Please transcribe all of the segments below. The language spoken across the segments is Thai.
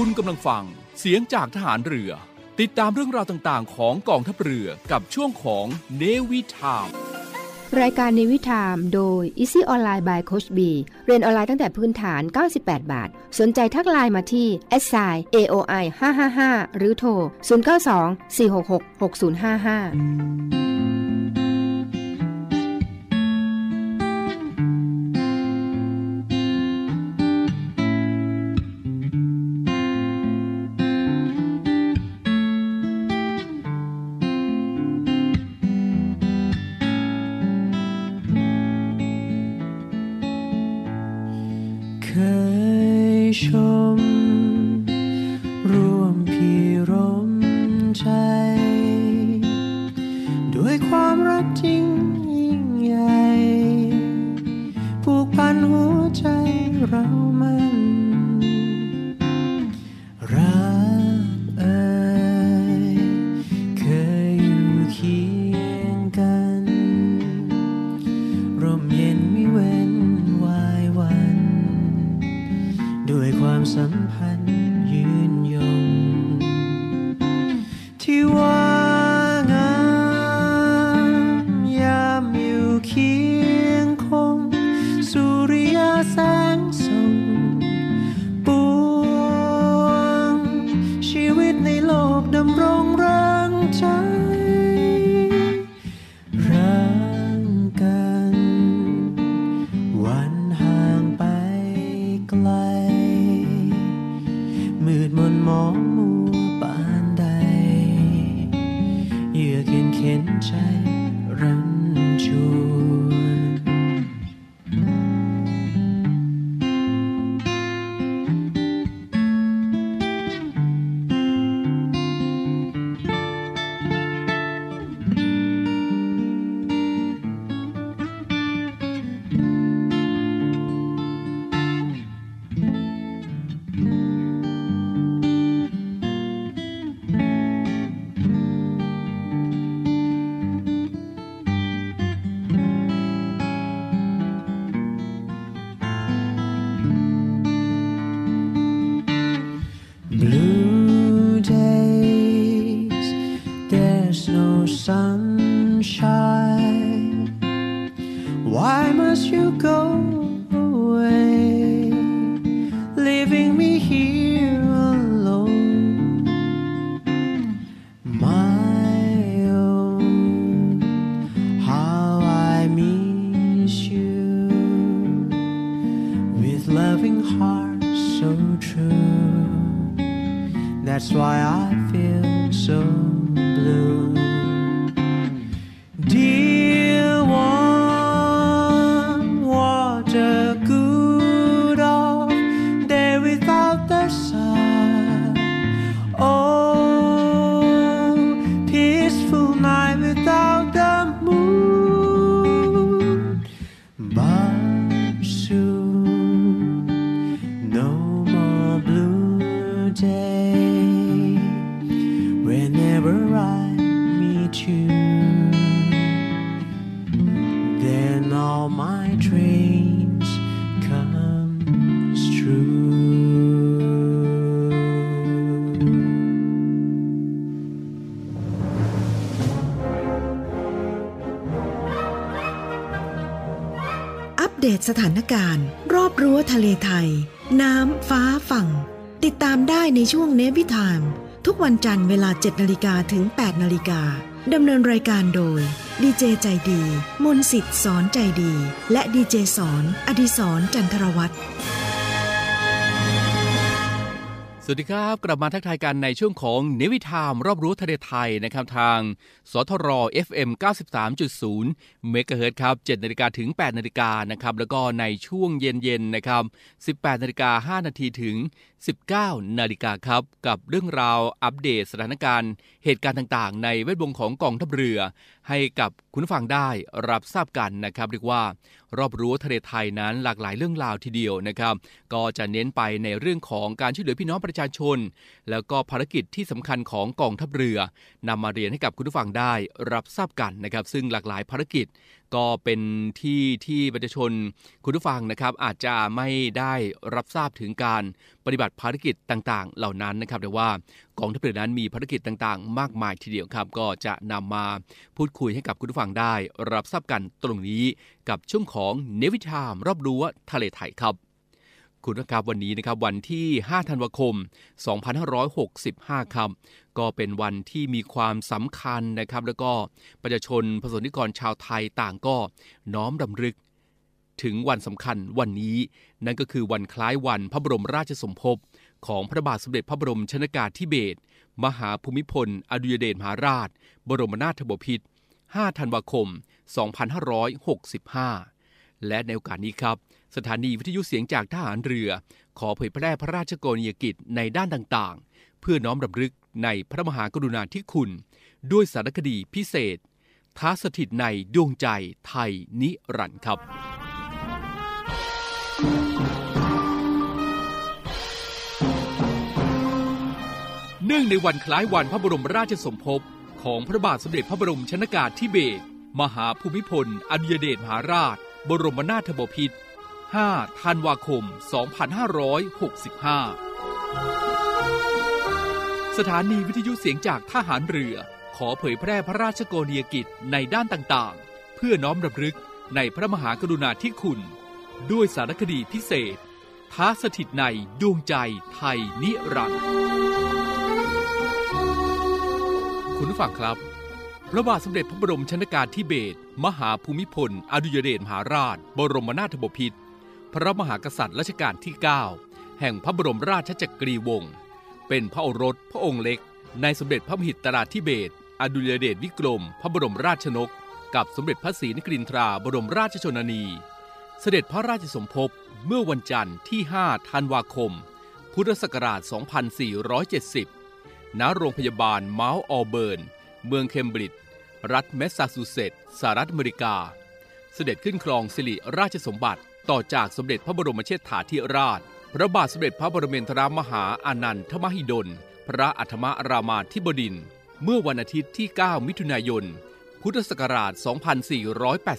คุณกำลังฟังเสียงจากทหารเรือติดตามเรื่องราวต่างๆของกองทัพเรือกับช่วงของ Navy Time รายการ Navy Time โดย Easy Online by Coach B เรียนออนไลน์ตั้งแต่พื้นฐาน98บาทสนใจทักไลน์มาที่ @aoi555 หรือโทร0924666055ชมร่วมพี่รมใจด้วยความรักจริงยิ่งใหญ่ผูกพันหัวใจเรามันรักเอ่ยเคยอยู่เคียงกันร่มเย็นมิเว้นวายวันด้วยความสัมพันธ์ยืนยงที่ว่างามยามอยู่เคียงคงสุริยแสงส่องปวงชีวิตในโลกดำรงรังใจมองมัวปานใดเยือกเย็นเข็นใจรันชวนWhy must you go away, leaving me here alone? My own, how I miss you with loving heart so true. That's why I feel so blue.สถานการณ์รอบรั้วทะเลไทยน้ำฟ้าฝั่งติดตามได้ในช่วง Navy Time ทุกวันจันทร์เวลา 7:00 นถึง 8:00 นดำเนินรายการโดยดีเจใจดีมนต์สิทธิ์สอนใจดีและดีเจสอนอดิศรจันทรวัฒน์สวัสดีครับกลับมาทักทายกันในช่วงของ Navy Time รอบรู้ทะเลไทยนะครับทางสทร FM 93.0 MHz ครับ 7:00 นถึง 8:00 นนะครับแล้วก็ในช่วงเย็นๆนะครับ 18:05 นถึง 19:00 นครับกับเรื่องราวอัปเดตสถานการณ์เหตุการณ์ต่างๆในแวดวงของกองทัพเรือให้กับคุณผู้ฟังได้รับทราบกันนะครับเรียกว่ารอบรู้ทะเลไทยนั้นหลากหลายเรื่องราวทีเดียวนะครับก็จะเน้นไปในเรื่องของการช่วยเหลือพี่น้องประชาชนแล้วก็ภารกิจที่สำคัญของกองทัพเรือนำมาเรียนให้กับคุณผู้ฟังได้รับทราบกันนะครับซึ่งหลากหลายภารกิจ ก็เป็นที่ที่ประชาชนคุณผู้ฟังนะครับอาจจะไม่ได้รับทราบถึงการปฏิบัติภารกิจต่างๆเหล่านั้นนะครับแต่ว่ากองทัพเรือนั้นมีภารกิจต่างๆมากมายทีเดียวครับก็จะนำมาพูดคุยให้กับคุณผู้ฟังได้รับทราบกันตรงนี้กับช่วงของ Navy Time รอบรั้วทะเลไทยครับคุณนะครับวันนี้นะครับวันที่5ธันวาคม2565ครับก็เป็นวันที่มีความสำคัญนะครับแล้วก็ประชาชนประสบนิกรชาวไทยต่างก็น้อมรำลึกถึงวันสำคัญวันนี้นั่นก็คือวันคล้ายวันพระบรมราชสมภพของพระบาทสมเด็จพระบรมชนกาธิเบศรมหาภูมิพลอดุลยเดชมหาราชบรมนาถบพิตร5ธันวาคม2565และในโอกาสนี้ครับสถานีวิทยุเสียงจากทหารเรือขอเผยแพร่พระราชกรณียกิจในด้านต่างๆเพื่อน้อมรำลึกในพระมหากรุณาธิคุณด้วยสารคดีพิเศษท้าสถิตในดวงใจไทยนิรันดร์ครับเนื่องในวันคล้ายวันพระบรมราชสมภพของพระบาทสมเด็จพระบรมชนกาธิเบศรมหาภูมิพลอดุลยเดชมหาราชบรมนาถบพิตร5 ธันวาคม 2565 สถานีวิทยุเสียงจากทหารเรือขอเผยแพร่พระราชกรณียกิจในด้านต่างๆเพื่อน้อมรำลึกในพระมหากรุณาธิคุณด้วยสารคดีพิเศษท้าสถิตในดวงใจไทยนิรันดร์คุณผู้ฟังครับพระบาทสมเด็จพระบรมชนกาธิเบศรมหาภูมิพลอดุลยเดชมหาราชบรมนาถบพิตรพระมหากษัตริย์รัชกาลที่9แห่งพระบรมราชจักรีวงศ์เป็นพระโอรสพระองค์เล็กในสมเด็จพระมหิดลาธิเบศรอดุลยเดชวิกรมพระบรมราชชนกกับสมเด็จพระศรีนครินทราบรมราชชนนีเสด็จพระราชสมภพเมื่อวันจันทร์ที่5ธันวาคมพุทธศักราช2470ณโรงพยาบาลเมาท์ออเบิร์นเมืองเคมบริดจ์รัฐแมสซาชูเซตส์สหรัฐอเมริกาเสด็จขึ้นครองสิริราชสมบัติต่อจากสมเด็จพระบรมเชษฐาธิราชพระบาทสมเด็จพระปรเมนทรามหาอานันทมหิดลพระอัฐมรามาธิบดินทร์เมื่อวันอาทิตย์ที่9มิถุนายนพุทธศักราช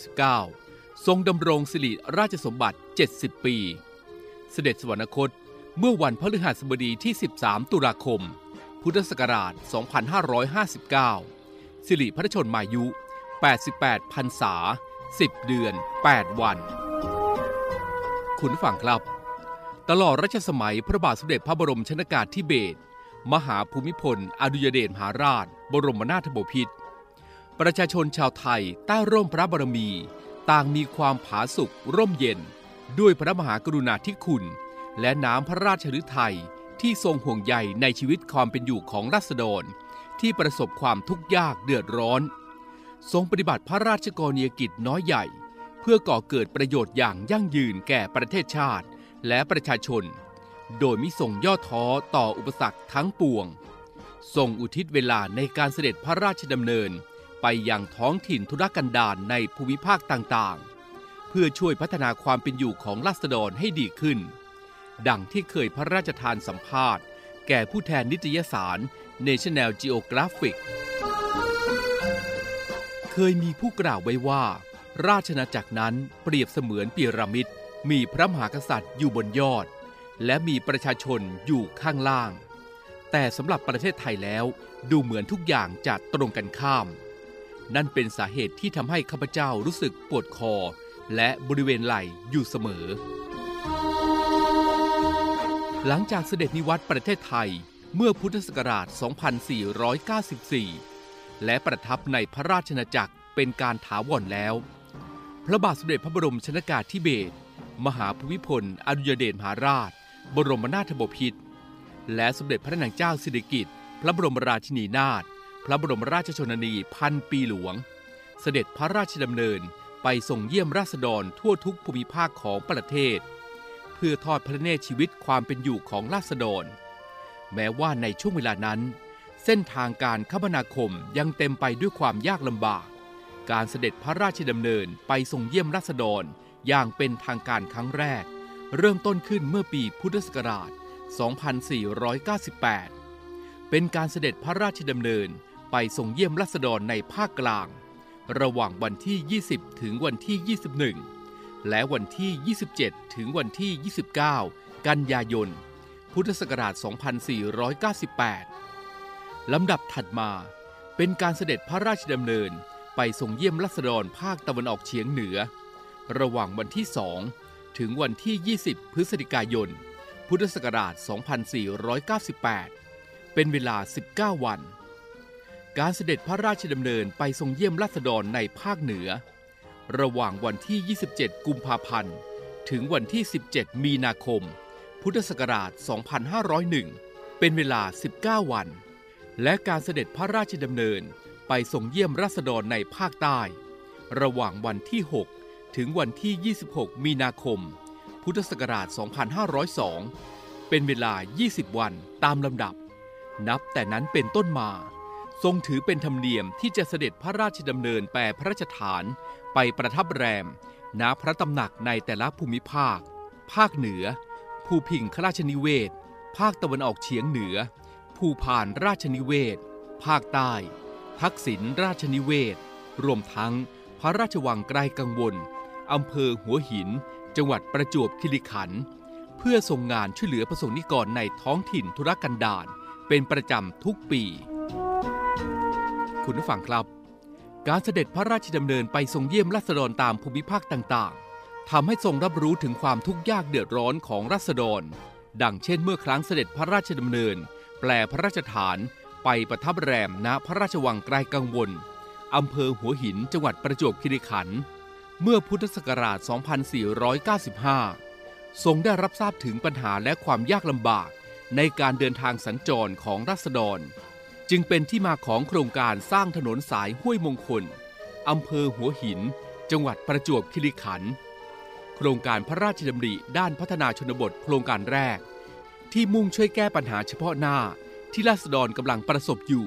2489ทรงดำรงสิริราชสมบัติ70ปีเสด็จสวรรคตเมื่อวันพฤหัสบดีที่13ตุลาคมพุทธศักราช2559สิริพระชนมายุ88พรรษา10เดือน8วันคุณฟังครับตลอดรัชสมัยพระบาทสมเด็จพระบรมชนกาธิเบศรมหาภูมิพลอดุลยเดชมหาราชบรมนาถบพิตรประชาชนชาวไทยใต้ร่มพระบารมีต่างมีความผาสุกร่มเย็นด้วยพระมหากรุณาธิคุณและน้ำพระราชฤทัยที่ทรงห่วงใยในชีวิตความเป็นอยู่ของราษฎรที่ประสบความทุกข์ยากเดือดร้อนทรงปฏิบัติพระราชกรณียกิจน้อยใหญ่เพื่อก่อเกิดประโยชน์อย่างยั่งยืนแก่ประเทศชาติและประชาชนโดยมิทรงย่อท้อต่ออุปสรรคทั้งปวงทรงอุทิศเวลาในการเสด็จพระราชดำเนินไปยังท้องถิ่นทุรกันดารในภูมิภาคต่างๆเพื่อช่วยพัฒนาความเป็นอยู่ของราษฎรให้ดีขึ้นดังที่เคยพระราชทานสัมภาษณ์แก่ผู้แทนนิตยสาร National Geographic เคยมีผู้กล่าวไว้ว่าราชอาณาจักรนั้นเปรียบเสมือนพีระมิดมีพระมหากษัตริย์อยู่บนยอดและมีประชาชนอยู่ข้างล่างแต่สำหรับประเทศไทยแล้วดูเหมือนทุกอย่างจะตรงกันข้ามนั่นเป็นสาเหตุที่ทำให้ข้าพเจ้ารู้สึกปวดคอและบริเวณไหล่อยู่เสมอหลังจากเสด็จนิวัตรประเทศไทยเมื่อพุทธศักราช2494และประทับในพระราชอาณาจักรเป็นการถาวรแล้วพระบาทสมเด็จพระบรมชนกาธิเบศรมหาภูมิพลอดุลยเดชมหาราชบรมนาถบพิตรและสมเด็จพระนางเจ้าสิริกิติ์พระบรมราชินีนาถพระบรมราชชนนีพันปีหลวงเสด็จพระราชดำเนินไปทรงเยี่ยมราษฎรทั่วทุกภูมิภาคของประเทศเพื่อทอดพระเนตรชีวิตความเป็นอยู่ของราษฎรแม้ว่าในช่วงเวลานั้นเส้นทางการคมนาคมยังเต็มไปด้วยความยากลำบากการเสด็จพระราชดำเนินไปทรงเยี่ยมราษฎรอย่างเป็นทางการครั้งแรกเริ่มต้นขึ้นเมื่อปีพุทธศักราช2498เป็นการเสด็จพระราชดำเนินไปทรงเยี่ยมราษฎรในภาคกลาง ระหว่างวันที่20ถึงวันที่21และวันที่27ถึงวันที่29กันยายนพุทธศักราช2498ลำดับถัดมาเป็นการเสด็จพระราชดำเนินไปทรงเยี่ยมราษฎรภาคตะวันออกเฉียงเหนือระหว่างวันที่2ถึงวันที่20พฤศจิกายนพุทธศักราช2498เป็นเวลา19วันการเสด็จพระราชดำเนินไปทรงเยี่ยมราษฎรในภาคเหนือระหว่างวันที่27กุมภาพันธ์ถึงวันที่17มีนาคมพุทธศักราช2501เป็นเวลา19วันและการเสด็จพระราชดำเนินไปทรงเยี่ยมราษฎรในภาคใต้ระหว่างวันที่6ถึงวันที่26มีนาคมพุทธศักราช2502เป็นเวลา20วันตามลำดับนับแต่นั้นเป็นต้นมาทรงถือเป็นธรรมเนียมที่จะเสด็จพระราชดำเนินแปรพระราชฐานไปประทับแรมณพระตำหนักในแต่ละภูมิภาคภาคเหนือภูพิงคราชนิเวศภาคตะวันออกเฉียงเหนือภูพานราชนิเวศภาคใต้ทักษิณราชนิเวศรวมทั้งพระราชวังไกลกังวลอำเภอหัวหินจังหวัดประจวบคีรีขันธ์เพื่อทรงงานช่วยเหลือประสงค์นิกรในท้องถิ่นทุรกันดารเป็นประจำทุกปีคุณผู้ฟังครับการเสด็จพระราชดำเนินไปทรงเยี่ยมราษฎรตามภูมิภาคต่างๆทำให้ทรงรับรู้ถึงความทุกข์ยากเดือดร้อนของราษฎรดังเช่นเมื่อครั้งเสด็จพระราชดำเนินแปรพระราชฐานไปประทับแรมณพระราชวังไกลกังวลอำเภอหัวหินจังหวัดประจวบคีรีขันธ์เมื่อพุทธศักราช2495ทรงได้รับทราบถึงปัญหาและความยากลำบากในการเดินทางสัญจรของราษฎรจึงเป็นที่มาของโครงการสร้างถนนสายห้วยมงคลอำเภอหัวหินจังหวัดประจวบคีรีขันธ์โครงการพระราชดำริด้านพัฒนาชนบทโครงการแรกที่มุ่งช่วยแก้ปัญหาเฉพาะหน้าที่ราษฎรกำลังประสบอยู่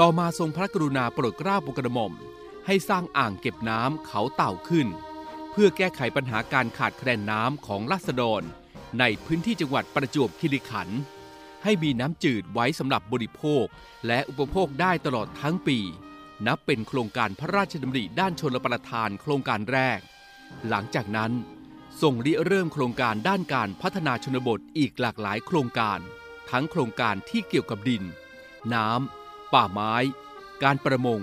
ต่อมาทรงพระกรุณาโปรดเกล้าโปรดกระหม่อมให้สร้างอ่างเก็บน้ำเขาเต่าขึ้นเพื่อแก้ไขปัญหาการขาดแคลนน้ำของราษฎรในพื้นที่จังหวัดประจวบคีรีขันธ์ให้มีน้ำจืดไว้สำหรับบริโภคและอุปโภคได้ตลอดทั้งปีนับเป็นโครงการพระราชดำริด้านชลประทานโครงการแรกหลังจากนั้นทรงริเริ่มโครงการด้านการพัฒนาชนบทอีกหลากหลายโครงการทั้งโครงการที่เกี่ยวกับดินน้ำป่าไม้การประมง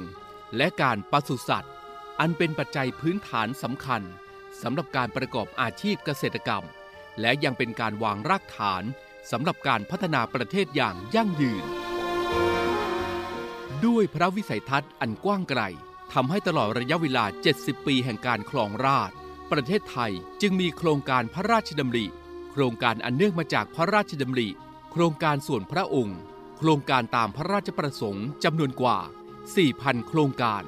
และการปศุสัตว์อันเป็นปัจจัยพื้นฐานสำคัญสำหรับการประกอบอาชีพเกษตรกรรมและยังเป็นการวางรากฐานสำหรับการพัฒนาประเทศอย่างยั่งยืนด้วยพระวิสัยทัศน์อันกว้างไกลทำให้ตลอดระยะเวลา70ปีแห่งการครองราชย์ประเทศไทยจึงมีโครงการพระราชดำริโครงการอันเนื่องมาจากพระราชดำริโครงการส่วนพระองค์โครงการตามพระราชประสงค์จำนวนกว่า 4,000 โครงการ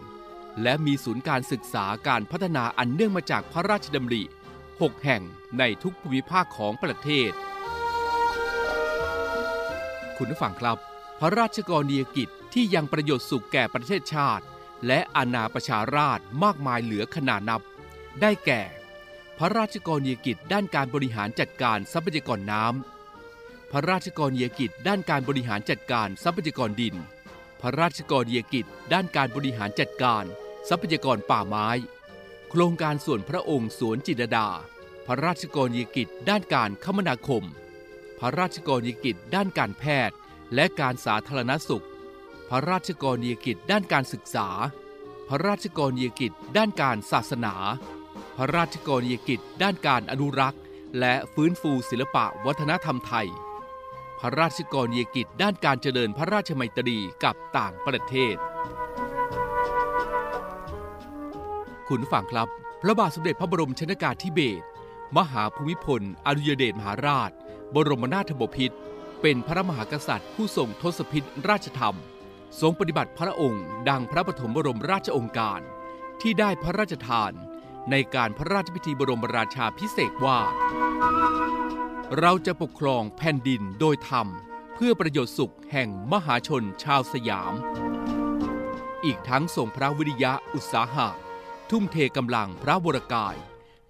และมีศูนย์การศึกษาการพัฒนาอันเนื่องมาจากพระราชดำริ6แห่งในทุกภูมิภาคของประเทศคุณผู้ฟังครับพระราชกรณียกิจที่ยังประโยชน์สุขแก่ประเทศชาติและอาณาประชาราษฎร์มากมายเหลือขนานับได้แก่พระราชกรณียกิจด้านการบริหารจัดการทรัพยากรน้ำพระราชกรณียกิจด้านการบริหารจัดการทรัพยากรดินพระราชกรณียกิจด้านการบริหารจัดการทรัพยากรป่าไม้โครงการส่วนพระองค์สวนจิตรลดาพระราชกรณียกิจด้านการคมนาคมพระราชกรณียกิจด้านการแพทย์และการสาธารณสุขพระราชกรณียกิจด้านการศึกษาพระราชกรณียกิจด้านการศาสนาพระราชกรณียกิจด้านการอนุรักษ์และฟื้นฟูศิลปะวัฒนธรรมไทยพระราชกรณียกิจด้านการเจริญพระราชไมตรีกับต่างประเทศคุณฟังครับพระบาทสมเด็จพระบรมชนกาธิเบศรมหาภูมิพลอดุลยเดชมหาราชบรมนาถบพิตรเป็นพระมหากษัตริย์ผู้ทรงทศพิธราชธรรมทรงปฏิบัติพระองค์ดังพระปฐมบรมราชองค์การที่ได้พระราชทานในการพระราชพิธีบรมราชาภิเษกว่าเราจะปกครองแผ่นดินโดยธรรมเพื่อประโยชน์สุขแห่งมหาชนชาวสยามอีกทั้งทรงพระวิริยะอุตสาหะทุ่มเทกำลังพระวรกาย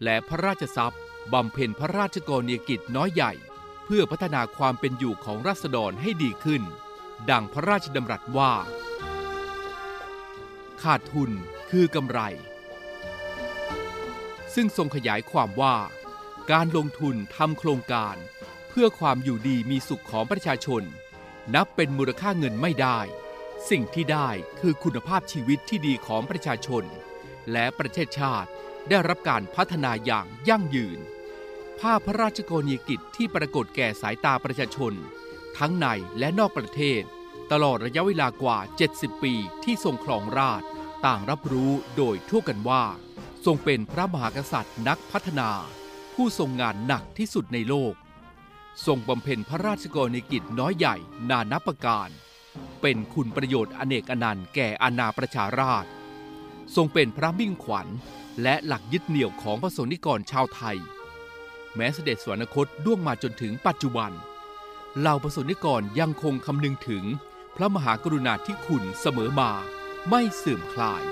และพระราชทรัพย์บำเพ็ญพระราชกรณียกิจน้อยใหญ่เพื่อพัฒนาความเป็นอยู่ของราษฎรให้ดีขึ้นดังพระราชดำรัสว่าขาดทุนค คือกำไรซึ่งทรงขยายความว่าการลงทุนทำโครงการเพื่อความอยู่ดีมีสุขของประชาชนนับเป็นมูลค่าเงินไม่ได้สิ่งที่ได้คือคุณภาพชีวิตที่ดีของประชาชนและประเทศชาติได้รับการพัฒนาอย่างยั่งยืนภาพพระราชกรณียกิจที่ปรากฏแก่สายตาประชาชนทั้งในและนอกประเทศตลอดระยะเวลากว่า70ปีที่ทรงครองราชย์ต่างรับรู้โดยทั่วกันว่าทรงเป็นพระมหากษัตริย์นักพัฒนาผู้ทรงงานหนักที่สุดในโลกทรงบำเพ็ญพระราชกรณียกิจน้อยใหญ่นานับประการเป็นคุณประโยชน์อเนกอนันต์แก่อาณาประชาราษฎร์ทรงเป็นพระมิ่งขวัญและหลักยึดเหนี่ยวของพระสนิกรชาวไทยแม้เสด็จสวรรคตล่วงมาจนถึงปัจจุบันเหล่าพระสนิกรยังคงคำนึงถึงพระมหากรุณาธิคุณเสมอมาไม่เสื่อมคลาย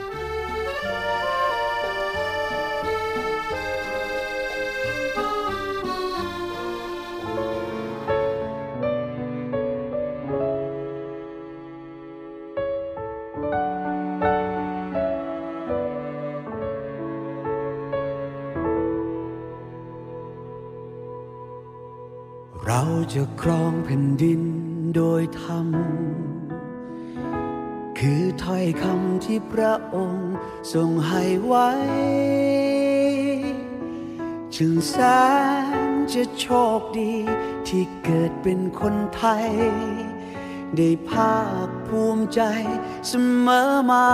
เราจะครองแผ่นดินโดยธรรมคือถ้อยคำที่พระองค์ทรงให้ไว้จึงแสนจะโชคดีที่เกิดเป็นคนไทยได้ภาคภูมิใจเสมอมา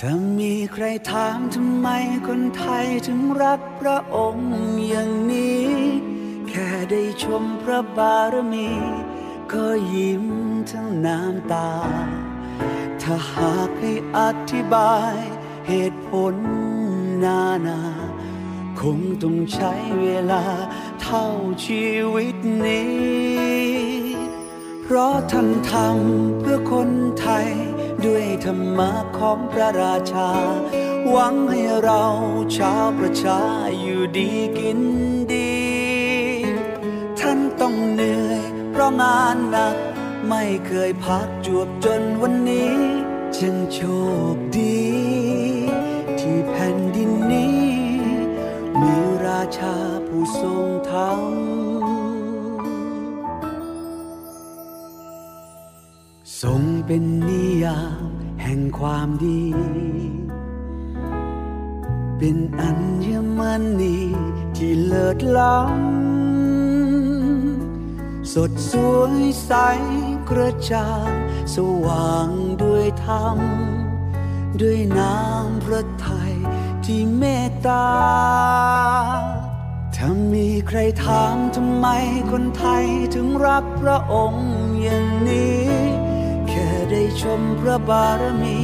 ถ้ามีใครถามทำไมคนไทยถึงรักพระองค์อย่างนี้แค่ได้ชมพระบารมีก็ยิ้มทั้งน้ำตาถ้าหากให้อธิบายเหตุผลนานาคงต้องใช้เวลาเท่าชีวิตนี้เพราะท่านทำเพื่อคนไทยด้วยธรรมะของพระราชาหวังให้เราชาวประชาอยู่ดีกินดีท่านต้องเหนื่อยเพราะงานหนักไม่เคยพักจวบจนวันนี้ฉันโชคดีที่แผ่นดินนี้มีราชาผู้ทรงธรรมทรงเป็นนิยามแห่งความดีเป็นอัญมณีที่เลิศล้ำสดสวยใสกระจ่างสว่างด้วยธรรมด้วยน้ำพระทัยที่เมตตาถ้ามีใครถามทำไมคนไทยถึงรักพระองค์อย่างนี้แค่ได้ชมพระบารมี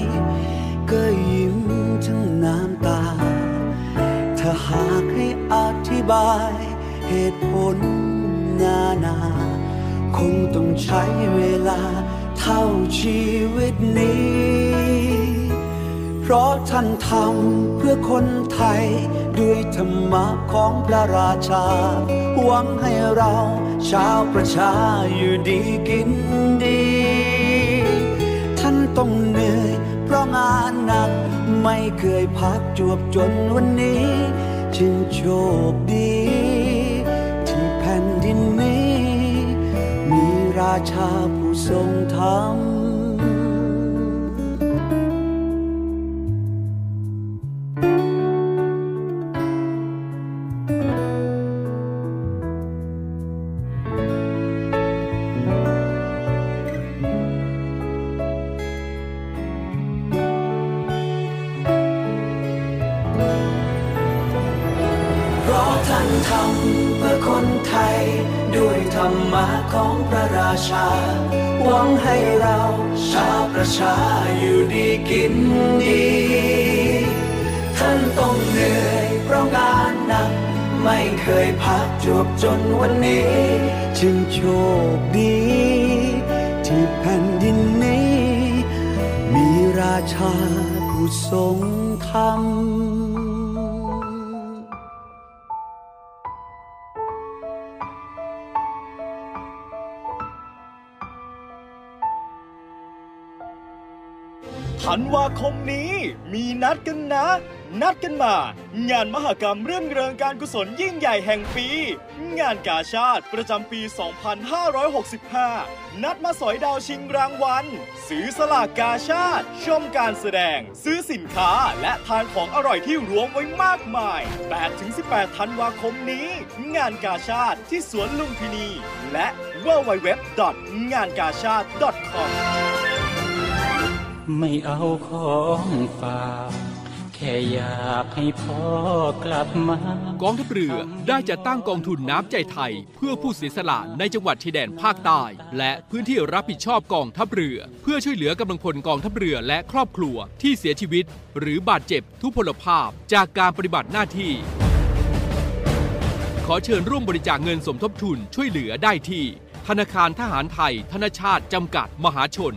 ก็ยิ้มทั้งน้ำตาถ้าหากให้อธิบายเหตุผลนานาคงต้องใช้เวลาเท่าชีวิตนี้เพราะท่านทำเพื่อคนไทยด้วยธรรมะของพระราชาหวังให้เราชาวประชาอยู่ดีกินดีท่านต้องเหนื่อยเพราะงานหนักไม่เคยพักจวบจนวันนี้จึงโชคดีแผ่นดินนี้มีราชาผู้ทรงธรรมเพราะท่านทำเพื่อคนไทยด้วยธรรมะของพระราชาหวังให้เราชาวประชาอยู่ดีกินดีท่านต้องเหนื่อยเพราะงานหนักไม่เคยพักจวบจนวันนี้จึงโชคดีที่แผ่นดินนี้มีราชาผู้ทรงธรรม ธันวาคมนี้มีนัดกันนะนัดกันมางานมหกรรมเรื่องเริงการกุศลยิ่งใหญ่แห่งปีงานกาชาดประจำปี 2565 นัดมาสอยดาวชิงรางวัลซื้อสลากกาชาดชมการแสดงซื้อสินค้าและทานของอร่อยที่รวมไว้มากมาย 8-18 ธันวาคมนี้งานกาชาดที่สวนลุมพินีและ www.ngankashat.com ไม่เอาของฝากแค่อยากให้พ่อกลับมากองทัพเรือได้จัดตั้งกองทุนน้ำใจไทยเพื่อผู้เสียสละในจังหวัดชายแดนภาคใต้และพื้นที่รับผิดชอบกองทัพเรือเพื่อช่วยเหลือกำลังพลกองทัพเรือและครอบครัวที่เสียชีวิตหรือบาดเจ็บทุพพลภาพจากการปฏิบัติหน้าที่ขอเชิญร่วมบริจาคเงินสมทบทุนช่วยเหลือได้ที่ธนาคารทหารไทยธนชาติจำกัดมหาชน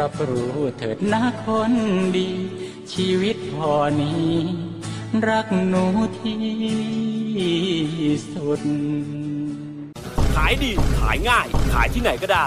รับรู้เถิดนะคนดีชีวิตพอนี้รักหนูที่สุดขายดีขายง่ายขายที่ไหนก็ได้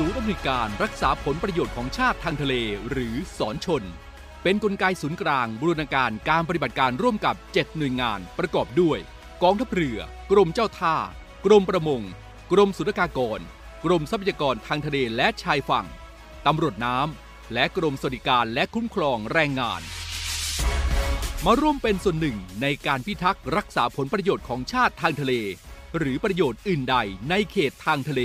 ศูนย์อำนวยการรักษาผลประโยชน์ของชาติทางทะเลหรือสนชนเป็นกลไกศูนย์กลางบูรณาการการปฏิบัติการร่วมกับ7หน่วยงานประกอบด้วยกองทัพเรือกรมเจ้าท่ากรมประมงกรมศุลกากรกรมทรัพยากรทางทะเลและชายฝั่งตำรวจน้ำและกรมสวัสดิการและคุ้มครองแรงงานมาร่วมเป็นส่วนหนึ่งในการพิทักษ์รักษาผลประโยชน์ของชาติทางทะเลหรือประโยชน์อื่นใดในเขตทางทะเล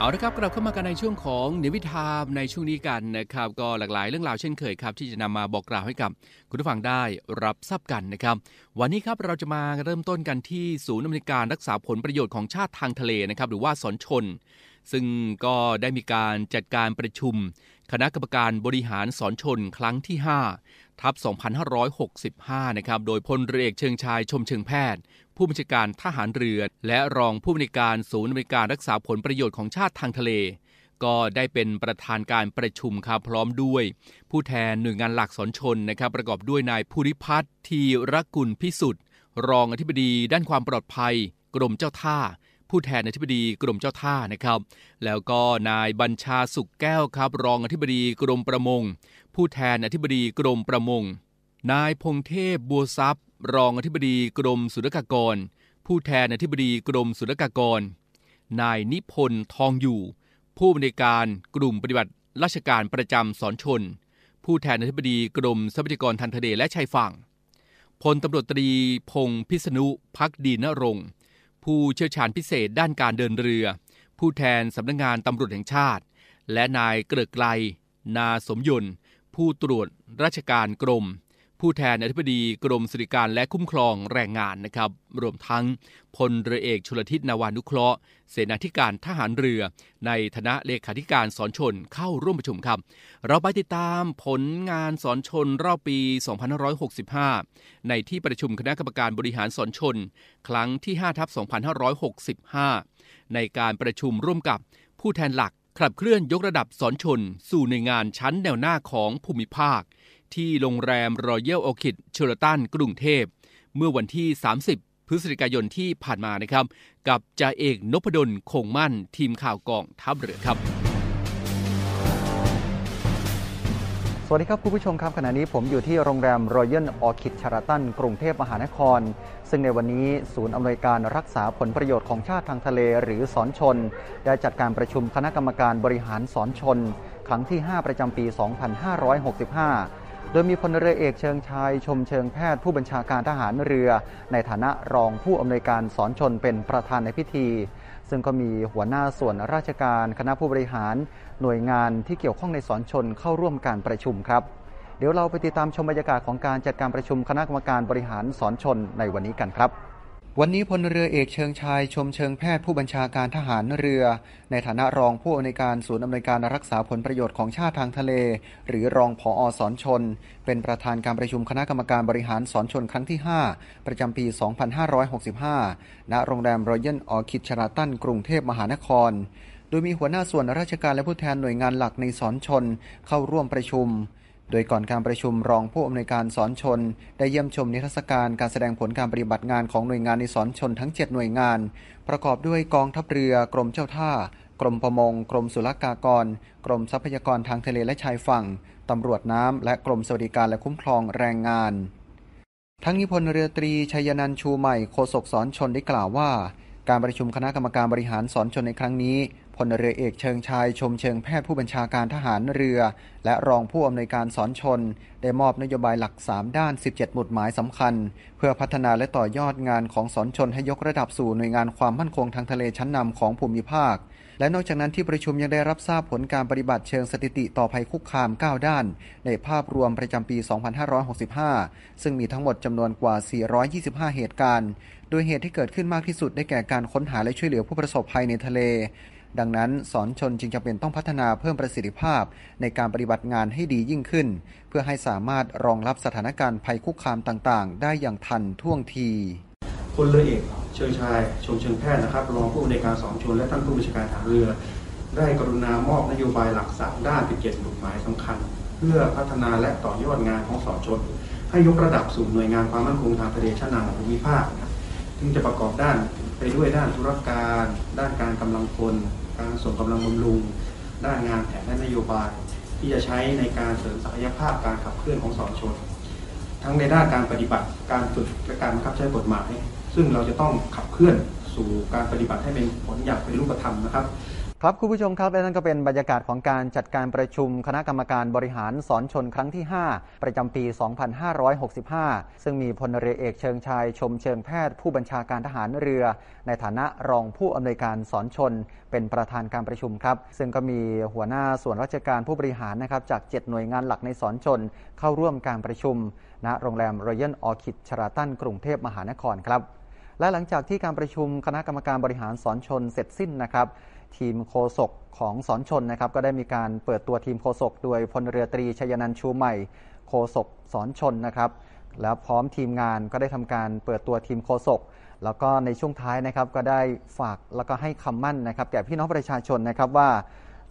เอาละครับกลับเข้ามากันในช่วงของnavy-timeในช่วงนี้กันนะครับก็หลากหลายเรื่องราวเช่นเคยครับที่จะนำมาบอกกล่าวให้กับคุณผู้ฟังได้รับทราบกันนะครับวันนี้ครับเราจะมาเริ่มต้นกันที่ศูนย์อำนวยการรักษาผลประโยชน์ของชาติทางทะเลนะครับหรือว่าสนชนซึ่งก็ได้มีการจัดการประชุมคณะกรรมการบริหารสนชนครั้งที่ 5/2565 นะครับโดยพลเรือเอกเชิงชายชมเชิงแพทย์ผู้บัญชาการทหารเรือและรองผู้อำนวยการศูนย์อำนวยการรักษาผลประโยชน์ของชาติทางทะเลก็ได้เป็นประธานการประชุมครับพร้อมด้วยผู้แทนหน่วยงานหลักสนชนนะครับประกอบด้วยนายภูริพัฒน์ธีรกุลพิสุทธิ์รองอธิบดีด้านความปลอดภัยกรมเจ้าท่าผู้แทนอธิบดีกรมเจ้าท่านะครับแล้วก็นายบัญชาสุขแก้วครับรองอธิบดีกรมประมงผู้แทนอธิบดีกรมประมงนายพงเทพบัวทรัพย์รองอธิบดีกรมศุลกากรผู้แทนอธิบดีกรมศุลกากรนายนิพนธ์ทองอยู่ผู้อำนวยการกลุ่มปฏิบัติราชการประจำสนชนผู้แทนอธิบดีกรมทรัพยากรทางทะเลและชายฝั่งพลตำรวจตรีพงษ์พิษณุภักดีนรงค์ผู้เชี่ยวชาญพิเศษด้านการเดินเรือผู้แทนสำนักงานตำรวจแห่งชาติและนายเกลือไกลนาสมยนต์ผู้ตรวจราชการกรมผู้แทนอธิบดีกรมสวัสดิการและคุ้มครองแรงงานนะครับรวมทั้งพลเรือเอกชลทิศนาวานุเคราะห์เสนาธิการทหารเรือในฐานะเลขาธิการสนชนเข้าร่วมประชุมครับเราไปติดตามผลงานสนชนรอบปี 2565 ในที่ประชุมคณะกรรมการบริหารสนชนครั้งที่ 5/2565 ในการประชุมร่วมกับผู้แทนหลักขับเคลื่อนยกระดับสนชนสู่หน่วยงานชั้นแนวหน้าของภูมิภาคที่โรงแรมรอยัลออคิดเชอร์ตันกรุงเทพ เมื่อวันที่30พฤศจิกายนที่ผ่านมานะครับกับจ่าเอกนพดลคงมั่นทีมข่าวกองทัพเรือครับสวัสดีครับคุณผู้ชมครับขณะนี้ผมอยู่ที่โรงแรม Royal Orchid Sheraton กรุงเทพมหานครซึ่งในวันนี้ศูนย์อำนวยการรักษาผลประโยชน์ของชาติทางทะเลหรือสอนชนได้จัดการประชุมคณะกรรมการบริหารสอนชนครั้งที่5ประจำปี2565โดยมีพลเรือเอกเชิงชายชมเชิงแพทย์ผู้บัญชาการทหารเรือในฐานะรองผู้อำนวยการสอนชนเป็นประธานในพิธีซึ่งก็มีหัวหน้าส่วนราชการคณะผู้บริหารหน่วยงานที่เกี่ยวข้องในสอนชนเข้าร่วมการประชุมครับเดี๋ยวเราไปติดตามชมบรรยากาศของการจัดการประชุมคณะกรรมการบริหารสอนชนในวันนี้กันครับวันนี้พลเรือเอกเชิงชายชมเชิงแพทย์ผู้บัญชาการทหารเรือในฐานะรองผู้อำนวยการศูนย์อำนวยการรักษาผลประโยชน์ของชาติทางทะเลหรือรองผอ.สอนชนเป็นประธานการประชุมคณะกรรมการบริหารสอนชนครั้งที่5ประจำปี2565ณโรงแรม Royal Orchid Sheraton กรุงเทพมหานครโดยมีหัวหน้าส่วนราชการและผู้แทนหน่วยงานหลักในสอนชนเข้าร่วมประชุมโดยก่อนการประชุมรองผู้อำนวยการสอนชนได้เยี่ยมชมนิทรรศการการแสดงผลการปฏิบัติงานของหน่วยงานในสอนชนทั้ง7หน่วยงานประกอบด้วยกองทัพเรือกรมเจ้าท่ากรมประมงกรมศุลกากรกรมทรัพยากรทางทะเลและชายฝั่งตำรวจน้ำและกรมสวัสดิการและคุ้มครองแรงงานทั้งนี้พลเรือตรีชัยนันท์ชูใหม่โฆษกสอนชนได้กล่าวว่าการประชุมคณะกรรมการบริหารสอนชนในครั้งนี้พลเรือเอกเชิงชายชมเชิงแพทย์ผู้บัญชาการทหารเรือและรองผู้อำนวยการสอนชนได้มอบนโยบายหลัก3ด้าน17หมุดหมายสำคัญเพื่อพัฒนาและต่อยอดงานของสอนชนให้ยกระดับสู่หน่วยงานความมั่นคงทางทะเลชั้นนำของภูมิภาคและนอกจากนั้นที่ประชุมยังได้รับทราบผลการปฏิบัติเชิงสถิติต่อภัยคุกคาม9ด้านในภาพรวมประจำปี2565ซึ่งมีทั้งหมดจำนวนกว่า425เหตุการณ์โดยเหตุที่เกิดขึ้นมากที่สุดได้แก่การค้นหาและช่วยเหลือผู้ประสบภัยในทะเลดังนั้นสอนชนจึงจำเป็นต้องพัฒนาเพิ่มประสิทธิภาพในการปฏิบัติงานให้ดียิ่งขึ้นเพื่อให้สามารถรองรับสถานการณ์ภัยคุกคามต่างๆได้อย่างทันท่วงทีพลเรือเอกเชิงชายชมเชิงแพทย์นะครับรองผู้อำนวยการสอนชนและท่านผู้บัญชาการทหารเรือได้กรุณามอบนโยบายหลัก3ด้าน17หมุดหมายสำคัญเพื่อพัฒนาและต่อยอดงานของสอนชนให้ยกระดับสู่หน่วยงานความมั่นคงทางทะเลชั้นนำของภูมิภาคซึ่งจะประกอบด้านไปด้วยด้านธุรการด้านการกำลังพลการส่งกำลังบำรุงด้านงานแผนและนโยบายที่จะใช้ในการเสริมศักยภาพการขับเคลื่อนของสอนชนทั้งในด้านการปฏิบัติการฝึกและการบังคับใช้กฎหมายซึ่งเราจะต้องขับเคลื่อนสู่การปฏิบัติให้เป็นผลอย่างเป็นรูปธรรมนะครับครับคุณผู้ชมครับและนั่นก็เป็นบรรยากาศของการจัดการประชุมคณะกรรมการบริหารสอนชนครั้งที่5ประจำปี2565ซึ่งมีพลเรือเอกเชิงชายชมเชิงแพทย์ผู้บัญชาการทหารเรือในฐานะรองผู้อำนวยการสอนชนเป็นประธานการประชุมครับซึ่งก็มีหัวหน้าส่วนราชการผู้บริหารนะครับจาก7หน่วยงานหลักในสอนชนเข้าร่วมการประชุมณโรงแรม Royal Orchid Sheraton กรุงเทพมหานครครับและหลังจากที่การประชุมคณะกรรมการบริหารสอนชนเสร็จสิ้นนะครับทีมโฆษกของสอนชนนะครับก็ได้มีการเปิดตัวทีมโฆษกโดยพลเรือตรีชัยนันท์ชูใหม่โฆษกสอนชนนะครับแล้วพร้อมทีมงานก็ได้ทำการเปิดตัวทีมโฆษกแล้วก็ในช่วงท้ายนะครับก็ได้ฝากแล้วก็ให้คำมั่นนะครับแก่พี่น้องประชาชนนะครับว่า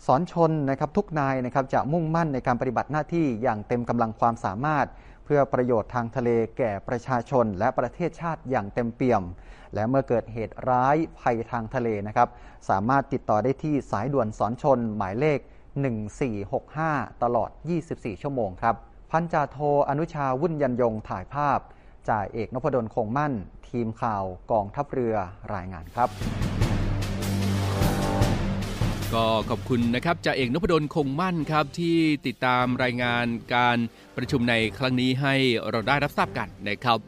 สอนชนนะครับทุกนายนะครับจะมุ่งมั่นในการปฏิบัติหน้าที่อย่างเต็มกำลังความสามารถเพื่อประโยชน์ทางทะเลแก่ประชาชนและประเทศชาติอย่างเต็มเปี่ยมและเมื่อเกิดเหตุร้ายภัยทางทะเลนะครับสามารถติดต่อได้ที่สายด่วนสอนชนหมายเลข1465ตลอด24ชั่วโมงครับพันจ่าโทอนุชาวุ่นยันยงถ่ายภาพจ่าเอกนพดลคงมั่นทีมข่าวกองทัพเรือรายงานครับก็ขอบคุณนะครับจ่าเอกนพดลคงมั่นครับที่ติดตามรายงานการประชุมในครั้งนี้ให้เราได้รับทราบกันนะครับ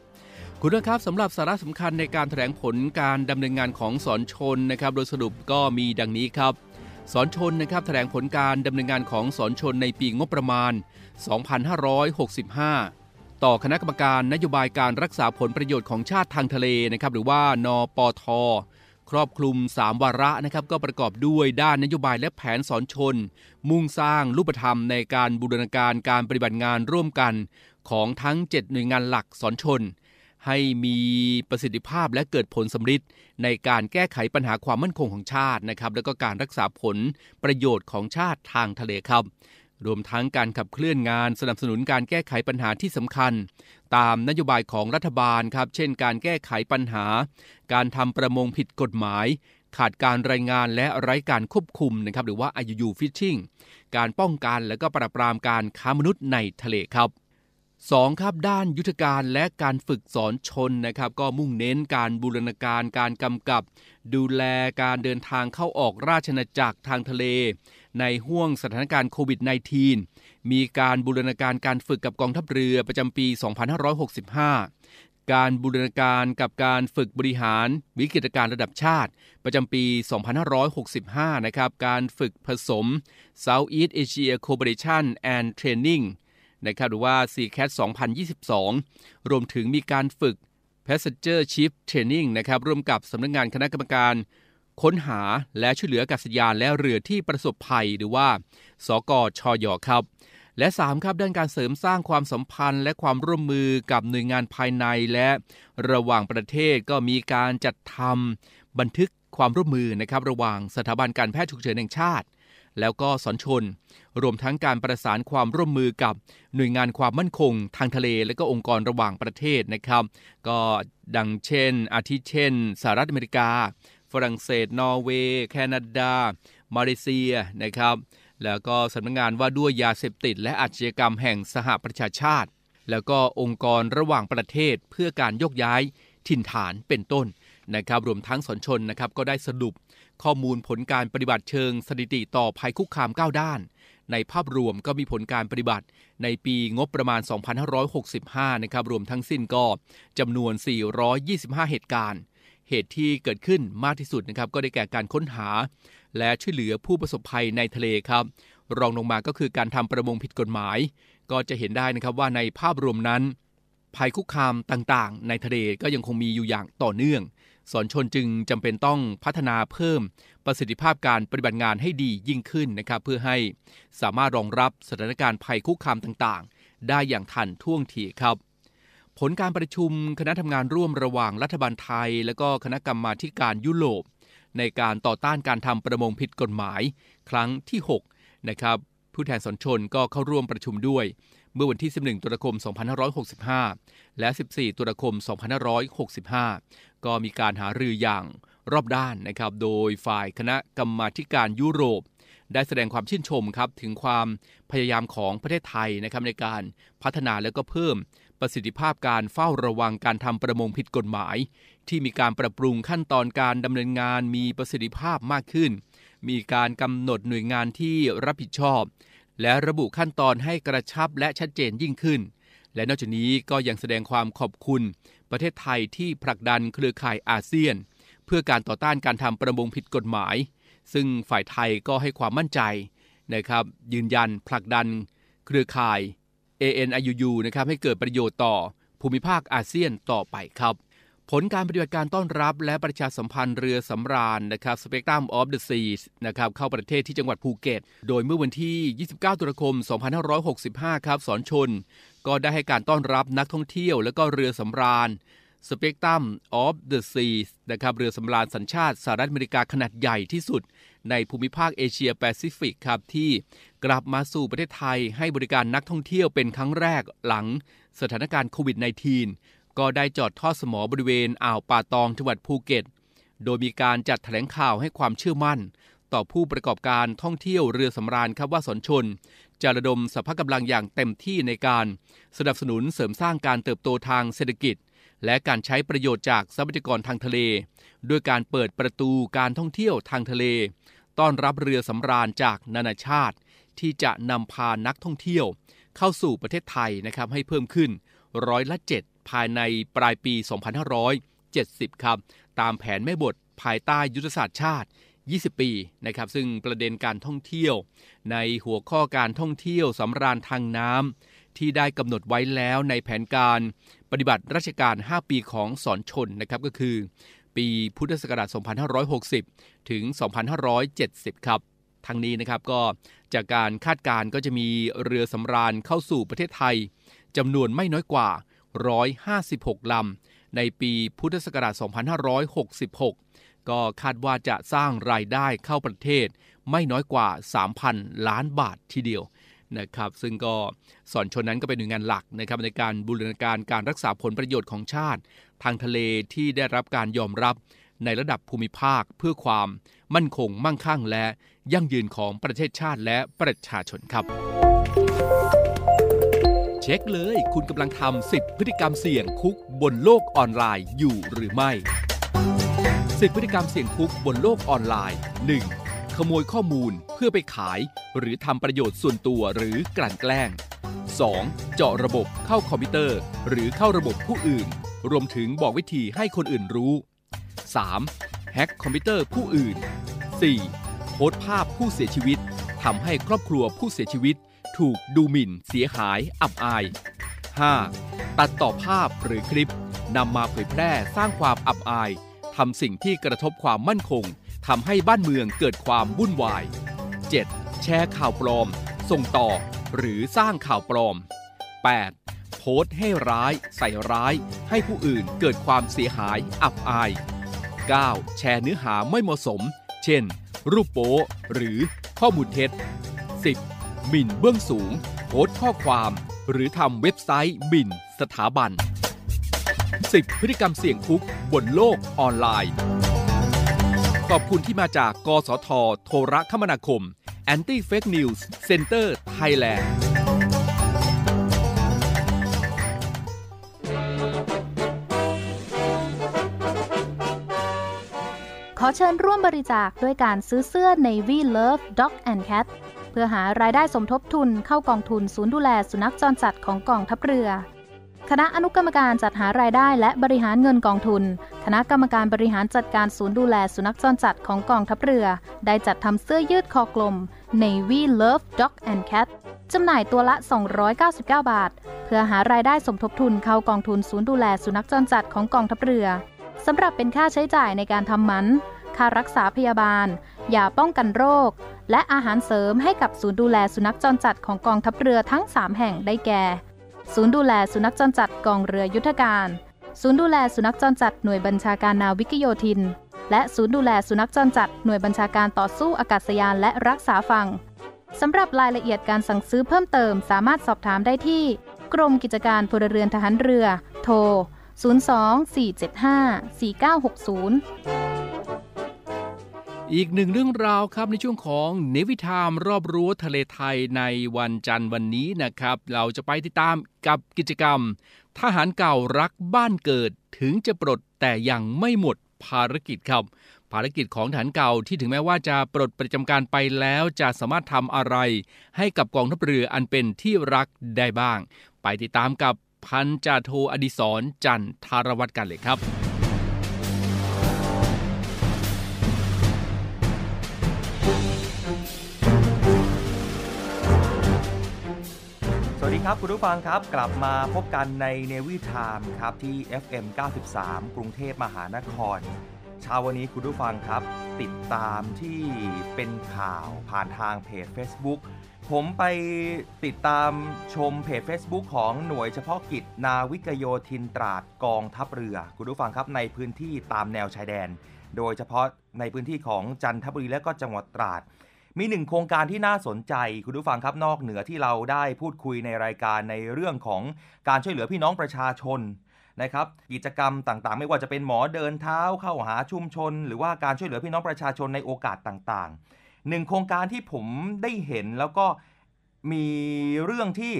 คุณผู้ชมครับสำหรับสาระสำคัญในการแถลงผลการดำเนินงานของสอนชนนะครับโดยสรุปก็มีดังนี้ครับสอนชนนะครับแถลงผลการดำเนินงานของสอนชนในปีงบประมาณ2565ต่อคณะกรรมการนโยบายการรักษาผลประโยชน์ของชาติทางทะเลนะครับหรือว่านปท.ครอบคลุม3วาระนะครับก็ประกอบด้วยด้านนโยบายและแผนสอนชนมุ่งสร้างรูปธรรมในการบูรณาการการปฏิบัติงานร่วมกันของทั้ง7หน่วยงานหลักสอนชนให้มีประสิทธิภาพและเกิดผลสำลิดในการแก้ไขปัญหาความมั่นคงของชาตินะครับแล้วก็การรักษาผลประโยชน์ของชาติทางทะเลครับ รวมทั้งการขับเคลื่อนงานสนับสนุนการแก้ไขปัญหาที่สำคัญตามนโยบายของรัฐบาลครับเช่นการแก้ไขปัญหาการทำประมงผิดกฎหมายขาดการรายงานและไร้การควบคุมนะครับหรือว่า IUU Fishing การป้องกันและก็ปราบปรามการค้ามนุษย์ในทะเลครับ2ครับด้านยุทธการและการฝึกสอนชนนะครับก็มุ่งเน้นการบูรณาการการกำกับดูแลการเดินทางเข้าออกราชอาณาจักรทางทะเลในห่วงสถานการณ์โควิด -19 มีการบูรณาการการฝึกกับกองทัพเรือประจำปี2565การบูรณาการกับการฝึกบริหารวิกฤตการณ์ระดับชาติประจำปี2565นะครับการฝึกผสม Southeast Asia Cooperation and Trainingนะครับหรือว่า CCAT 2022รวมถึงมีการฝึก Passenger Ship Training นะครับร่วมกับสำนักงานคณะกรรมการค้นหาและช่วยเหลืออากาศยานและเรือที่ประสบภัยหรือว่าสกชย.ครับและ3ครับด้านการเสริมสร้างความสัมพันธ์และความร่วมมือกับหน่วยงานภายในและระหว่างประเทศก็มีการจัดทำบันทึกความร่วมมือนะครับระหว่างสถาบันการแพทย์ฉุกเฉินแห่งชาติแล้วก็สอนชนรวมทั้งการประสานความร่วมมือกับหน่วยงานความมั่นคงทางทะเลและก็องค์กรระหว่างประเทศนะครับก็ดังเช่นอาทิเช่นสหรัฐอเมริกาฝรั่งเศสนอร์เวย์แคนาดามาเลเซียนะครับแล้วก็สำนักงานว่าด้วยยาเสพติดและอาชญากรรมแห่งสหประชาชาติแล้วก็องค์กรระหว่างประเทศเพื่อการโยกย้ายถิ่นฐานเป็นต้นนะครับรวมทั้งสอนชนนะครับก็ได้สรุปข้อมูลผลการปฏิบัติเชิงสถิติต่อภัยคุกคาม9ด้านในภาพรวมก็มีผลการปฏิบัติในปีงบประมาณ2565นะครับรวมทั้งสิ้นก็จำนวน425เหตุการณ์เหตุที่เกิดขึ้นมากที่สุดนะครับก็ได้แก่การค้นหาและช่วยเหลือผู้ประสบภัยในทะเลครับรองลงมาก็คือการทำประมงผิดกฎหมายก็จะเห็นได้นะครับว่าในภาพรวมนั้นภัยคุกคามต่างๆในทะเลก็ยังคงมีอยู่อย่างต่อเนื่องสอนชนจึงจำเป็นต้องพัฒนาเพิ่มประสิทธิภาพการปฏิบัติงานให้ดียิ่งขึ้นนะครับเพื่อให้สามารถรองรับสถานการณ์ภัยคุกคามต่างๆได้อย่างทันท่วงทีครับผลการประชุมคณะทำงานร่วมระหว่างรัฐบาลไทยและก็คณะกรรมาธิการยุโรปในการต่อต้านการทำประมงผิดกฎหมายครั้งที่6นะครับผู้แทนสอนชนก็เข้าร่วมประชุมด้วยเมื่อวันที่11ตุลาคม2565และ14ตุลาคม2565ก็มีการหารืออย่างรอบด้านนะครับโดยฝ่ายคณะกรรมาธิการยุโรปได้แสดงความชื่นชมครับถึงความพยายามของประเทศไทยนะครับในการพัฒนาและก็เพิ่มประสิทธิภาพการเฝ้าระวังการทำประมงผิดกฎหมายที่มีการปรับปรุงขั้นตอนการดำเนินงานมีประสิทธิภาพมากขึ้นมีการกำหนดหน่วยงานที่รับผิดชอบและระบุขั้นตอนให้กระชับและชัดเจนยิ่งขึ้นและนอกจากนี้ก็ยังแสดงความขอบคุณประเทศไทยที่ผลักดันเครือข่ายอาเซียนเพื่อการต่อต้านการทำประมงผิดกฎหมายซึ่งฝ่ายไทยก็ให้ความมั่นใจนะครับยืนยันผลักดันเครือข่าย ANIUU นะครับให้เกิดประโยชน์ต่อภูมิภาคอาเซียนต่อไปครับผลการปฏิบัติการต้อนรับและประชาสัมพันธ์เรือสำราญนะครับ Spectrum of the Seas นะครับเข้าประเทศที่จังหวัดภูเก็ตโดยเมื่อวันที่29ตุลาคม2565ครับสอนชนก็ได้ให้การต้อนรับนักท่องเที่ยวและก็เรือสำราญ Spectrum of the Seas นะครับเรือสำราญสัญชาติสหรัฐอเมริกาขนาดใหญ่ที่สุดในภูมิภาคเอเชียแปซิฟิกครับที่กลับมาสู่ประเทศไทยให้บริการนักท่องเที่ยวเป็นครั้งแรกหลังสถานการณ์โควิด -19ก็ได้จอดทอดสมอบริเวณอ่าวป่าตองจังหวัดภูเก็ตโดยมีการจัดแถลงข่าวให้ความเชื่อมั่นต่อผู้ประกอบการท่องเที่ยวเรือสำราญครับว่าสอนชนจะระดมสรรพกำลังอย่างเต็มที่ในการสนับสนุนเสริมสร้างการเติบโตทางเศรษฐกิจและการใช้ประโยชน์จากทรัพยากรทางทะเลด้วยการเปิดประตูการท่องเที่ยวทางทะเลต้อนรับเรือสำราญจากนานาชาติที่จะนำพานักท่องเที่ยวเข้าสู่ประเทศไทยนะครับให้เพิ่มขึ้น7%ภายในปลายปี2570ครับตามแผนแม่บทภายใต้ยุทธศาสตร์ชาติ20ปีนะครับซึ่งประเด็นการท่องเที่ยวในหัวข้อการท่องเที่ยวสำราญทางน้ำที่ได้กำหนดไว้แล้วในแผนการปฏิบัติราชการ5ปีของสอนชนนะครับก็คือปีพุทธศักราช2560ถึง2570ครับทั้งนี้นะครับก็จากการคาดการณ์ก็จะมีเรือสำราญเข้าสู่ประเทศไทยจำนวนไม่น้อยกว่า156ลำในปีพุทธศักราช2566ก็คาดว่าจะสร้างรายได้เข้าประเทศไม่น้อยกว่า 3,000 ล้านบาททีเดียว นะครับซึ่งก็สอนชนนั้นก็เป็นหน่วยงานหลักนะครับในการบูรณาการการรักษาผลประโยชน์ของชาติทางทะเลที่ได้รับการยอมรับในระดับภูมิภาคเพื่อความมั่นคงมั่งคั่งและยั่งยืนของประเทศชาติและประชาชนครับเช็คเลยคุณกำลังทำ10พฤติกรรมเสี่ยงคุกบนโลกออนไลน์อยู่หรือไม่10พฤติกรรมเสี่ยงคุกบนโลกออนไลน์ 1. ขโมยข้อมูลเพื่อไปขายหรือทำประโยชน์ส่วนตัวหรือกลั่นแกล้ง 2. เจาะระบบเข้าคอมพิวเตอร์หรือเข้าระบบผู้อื่นรวมถึงบอกวิธีให้คนอื่นรู้ 3. แฮ็กคอมพิวเตอร์ผู้อื่น 4. โพสต์ภาพผู้เสียชีวิตทำให้ครอบครัวผู้เสียชีวิตถูกดูหมิ่นเสียหายอับอาย 5. ตัดต่อภาพหรือคลิปนำมาเผยแพร่สร้างความอับอายทำสิ่งที่กระทบความมั่นคงทำให้บ้านเมืองเกิดความวุ่นวาย 7. แชร์ข่าวปลอมส่งต่อหรือสร้างข่าวปลอม 8. โพสต์ให้ร้ายใส่ร้ายให้ผู้อื่นเกิดความเสียหายอับอาย 9. แชร์เนื้อหาไม่เหมาะสมเช่นรูปโป๊หรือข้อมูลเท็จ 10. หมิ่นเบื้องสูงโพสต์ข้อความหรือทำเว็บไซต์หมิ่นสถาบัน10 พฤติกรรมเสี่ยงคุกบนโลกออนไลน์ขอบคุณที่มาจากกสท.โทรคมนาคม Anti Fake News Center Thailand ขอเชิญร่วมบริจาคด้วยการซื้อเสื้อ Navy Love Dog and Cat เพื่อหารายได้สมทบทุนเข้ากองทุนศูนย์ดูแลสุนัขจรจัดของกองทัพเรือคณะอนุกรรมการจัดหารายได้และบริหารเงินกองทุนคณะกรรมการบริหารจัดการศูนย์ดูแลสุนัขจรจัดของกองทัพเรือได้จัดทำเสื้อยืดคอกลม Navy Love Dog and Cat จำหน่ายตัวละ299 บาทเพื่อหารายได้สมทบทุนเข้ากองทุนศูนย์ดูแลสุนัขจรจัดของกองทัพเรือสำหรับเป็นค่าใช้จ่ายในการทำหมันค่ารักษาพยาบาลยาป้องกันโรคและอาหารเสริมให้กับศูนย์ดูแลสุนัขจรจัดของกองทัพเรือทั้ง3แห่งได้แก่ศูนย์ดูแลสุนัขจรจัดกองเรือยุทธการศูนย์ดูแลสุนัขจรจัดหน่วยบัญชาการนาวิกโยธินและศูนย์ดูแลสุนัขจรจัดหน่วยบัญชาการต่อสู้อากาศยานและรักษาฝั่งสำหรับรายละเอียดการสั่งซื้อเพิ่มเติมสามารถสอบถามได้ที่กรมกิจการพลเรือนทหารเรือโทร024754960อีกหนึ่งเรื่องราวครับในช่วงของ Navy Time รอบรั้วทะเลไทยในวันจันทร์วันนี้นะครับเราจะไปติดตามกับกิจกรรมทหารเก่ารักบ้านเกิดถึงจะปลดแต่ยังไม่หมดภารกิจครับภารกิจของทหารเก่าที่ถึงแม้ว่าจะปลดประจำการไปแล้วจะสามารถทำอะไรให้กับกองทัพเรืออันเป็นที่รักได้บ้างไปติดตามกับพันจ่าโทอดิศรจันทารวัตรกันเลยครับสวัสดีครับคุณผู้ฟังครับกลับมาพบกันใน Navy Time ครับที่ FM 93 กรุงเทพมหานครเช้าวันนี้คุณผู้ฟังครับติดตามที่เป็นข่าวผ่านทางเพจ Facebook ผมไปติดตามชมเพจ Facebook ของหน่วยเฉพาะกิจนาวิกโยธินตราดกองทัพเรือคุณผู้ฟังครับในพื้นที่ตามแนวชายแดนโดยเฉพาะในพื้นที่ของจันทบุรีและก็จังหวัดตราดมีหนึ่งโครงการที่น่าสนใจคุณผู้ฟังครับนอกเหนือที่เราได้พูดคุยในรายการในเรื่องของการช่วยเหลือพี่น้องประชาชนนะครับกิจกรรมต่างๆไม่ว่าจะเป็นหมอเดินเท้าเข้าหาชุมชนหรือว่าการช่วยเหลือพี่น้องประชาชนในโอกาสต่างๆหนึ่งโครงการที่ผมได้เห็นแล้วก็มีเรื่องที่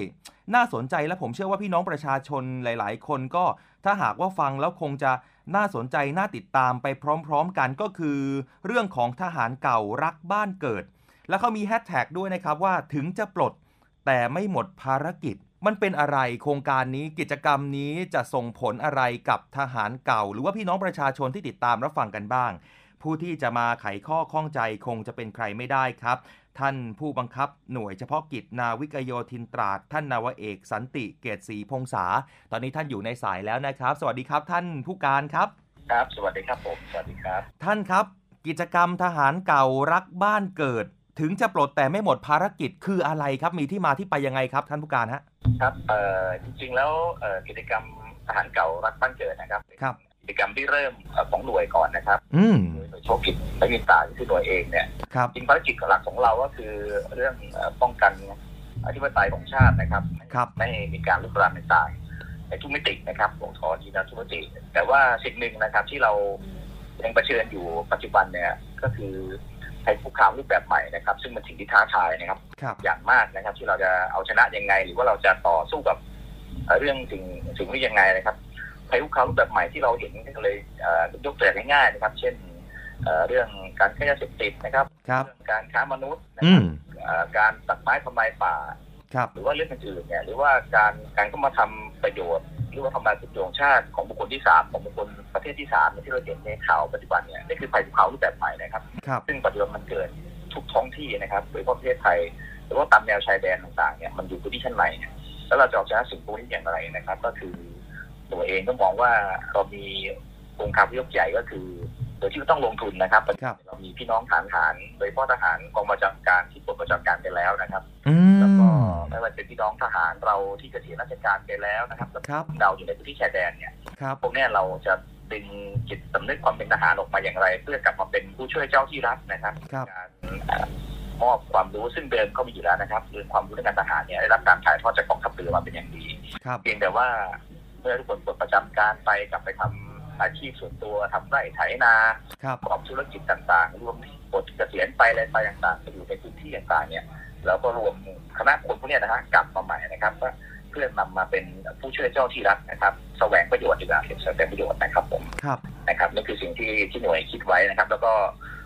น่าสนใจและผมเชื่อว่าพี่น้องประชาชนหลายๆคนก็ถ้าหากว่าฟังแล้วคงจะน่าสนใจน่าติดตามไปพร้อมๆกันก็คือเรื่องของทหารเก่ารักบ้านเกิดแล้วเขามีแฮชแท็กด้วยนะครับว่าถึงจะปลดแต่ไม่หมดภารกิจมันเป็นอะไรโครงการนี้กิจกรรมนี้จะส่งผลอะไรกับทหารเก่าหรือว่าพี่น้องประชาชนที่ติดตามรับฟังกันบ้างผู้ที่จะมาไขข้อข้องใจคงจะเป็นใครไม่ได้ครับท่านผู้บังคับหน่วยเฉพาะกิจนาวิกโยธินตราดท่านนาวาเอกสันติเกษศรีพงษาตอนนี้ท่านอยู่ในสายแล้วนะครับสวัสดีครับท่านผู้การครับครับสวัสดีครับผมสวัสดีครับท่านครับกิจกรรมทหารเก่ารักบ้านเกิดถึงจะปลดแต่ไม่หมดภารกิจคืออะไรครับมีที่มาที่ไปยังไงครับท่านผู้การฮะครับจริงๆแล้วกิจกรรมทหารเก่ารักบ้านเกิดนะครับครับกิจกรรมที่เริ่มของหน่วยก่อนนะครับหน่วยเฉพาะกิจและวิสาหกิจที่หน่วยเองเนี่ยครับจริงภารกิจหลักของเราก็คือเรื่องป้องกัน อธิปไตยของชาตินะครับไม่มีการลุกรานต่างๆในทุกมิตินะครับของทอดีนะทุกมิติแต่ว่าสิ่งหนึ่งนะครับที่เรายังเผชิญอยู่ปัจจุบันเนี่ยก็คือภัยคุกคามรูปแบบใหม่นะครับซึ่งมันสิ่งที่ท้าทายนะครับอย่างมากนะครับที่เราจะเอาชนะยังไงหรือว่าเราจะต่อสู้กับเรื่องสิ่งนี้ยังไงนะครับภัยคุกคามรูปแบบใหม่ที่เราเห็นก็เลยยกตัวอย่างง่ายๆนะครับเช่นเรื่องการค้ายาเสพติดนะครับการค้ามนุษย์การตัดไม้ทำลายป่าหรือว่าเรื่องอื่นเนี่ยหรือว่าการเข้ามาทำประโยชน์หรือว่าทำลายประโยชน์ชาติของบุคคลที่3ของบุคคลประเทศที่3ที่เราเห็นในข่าวปัจจุบันเนี่ยนี่คือภัยคุกคามรูปแบบใหม่นะครับซึ่งปัจจุบันมันเกิดทุกท้องที่นะครับโดยเฉพาะประเทศไทยหรือว่าตามแนวชายแดนต่างๆเนี่ยมันอยู่ที่ชั้นไหนแล้วเราจะเอาชนะสิ่งพวกนี้อย่างไรนะครับก็คือตัวเองก็มองว่าเรามีองค์การพิทักษ์ใหญ่ก็คือโดยที่ต้องลงทุนนะครับเรามีพี่น้องทหารโดยเฉพาะทหารกองประจำการที่ปลดประจำการไปแล้วนะครับแล้วก็ไม่ว่าเป็นพี่น้องทหารเราที่เกษียณราชการไปแล้วนะครับแล้วเราอยู่ในพื้นที่ชายแดนเนี่ยพวกนี้เราจะเป็นจิตสำนึกความเป็นทหารออกมาอย่างไรเพื่อกลับมาเป็นผู้ช่วยเจ้าที่รัฐนะครับการมอบความรู้ซึ่งเดิมเขามีอยู่แล้วนะครับเรื่องความรู้ด้านการทหารเนี่ยได้รับการถ่ายทอดจากกองทัพเรือมาเป็นอย่างดีเพียงแต่ว่าเมื่อทุกคนปลดประจำการไปกลับไปทำอาชีพส่วนตัวทำไร่ไถนาประกอบธุรกิจต่างๆรวมปลดเกษียณไปอะไรไปต่างๆไปอยู่ในพื้นที่ต่างๆเนี่ยแล้วก็รวมคณะคนพวกนี้นะฮะกลับมาใหม่นะครับเพื่อนำมาเป็นผู้ช่วยเจ้าที่รัฐนะครับแสวงประโยชน์ดีกว่าแสวงประโยชน์นะครับผมนะครับนี่คือสิ่งที่หน่วยคิดไว้นะครับแล้วก็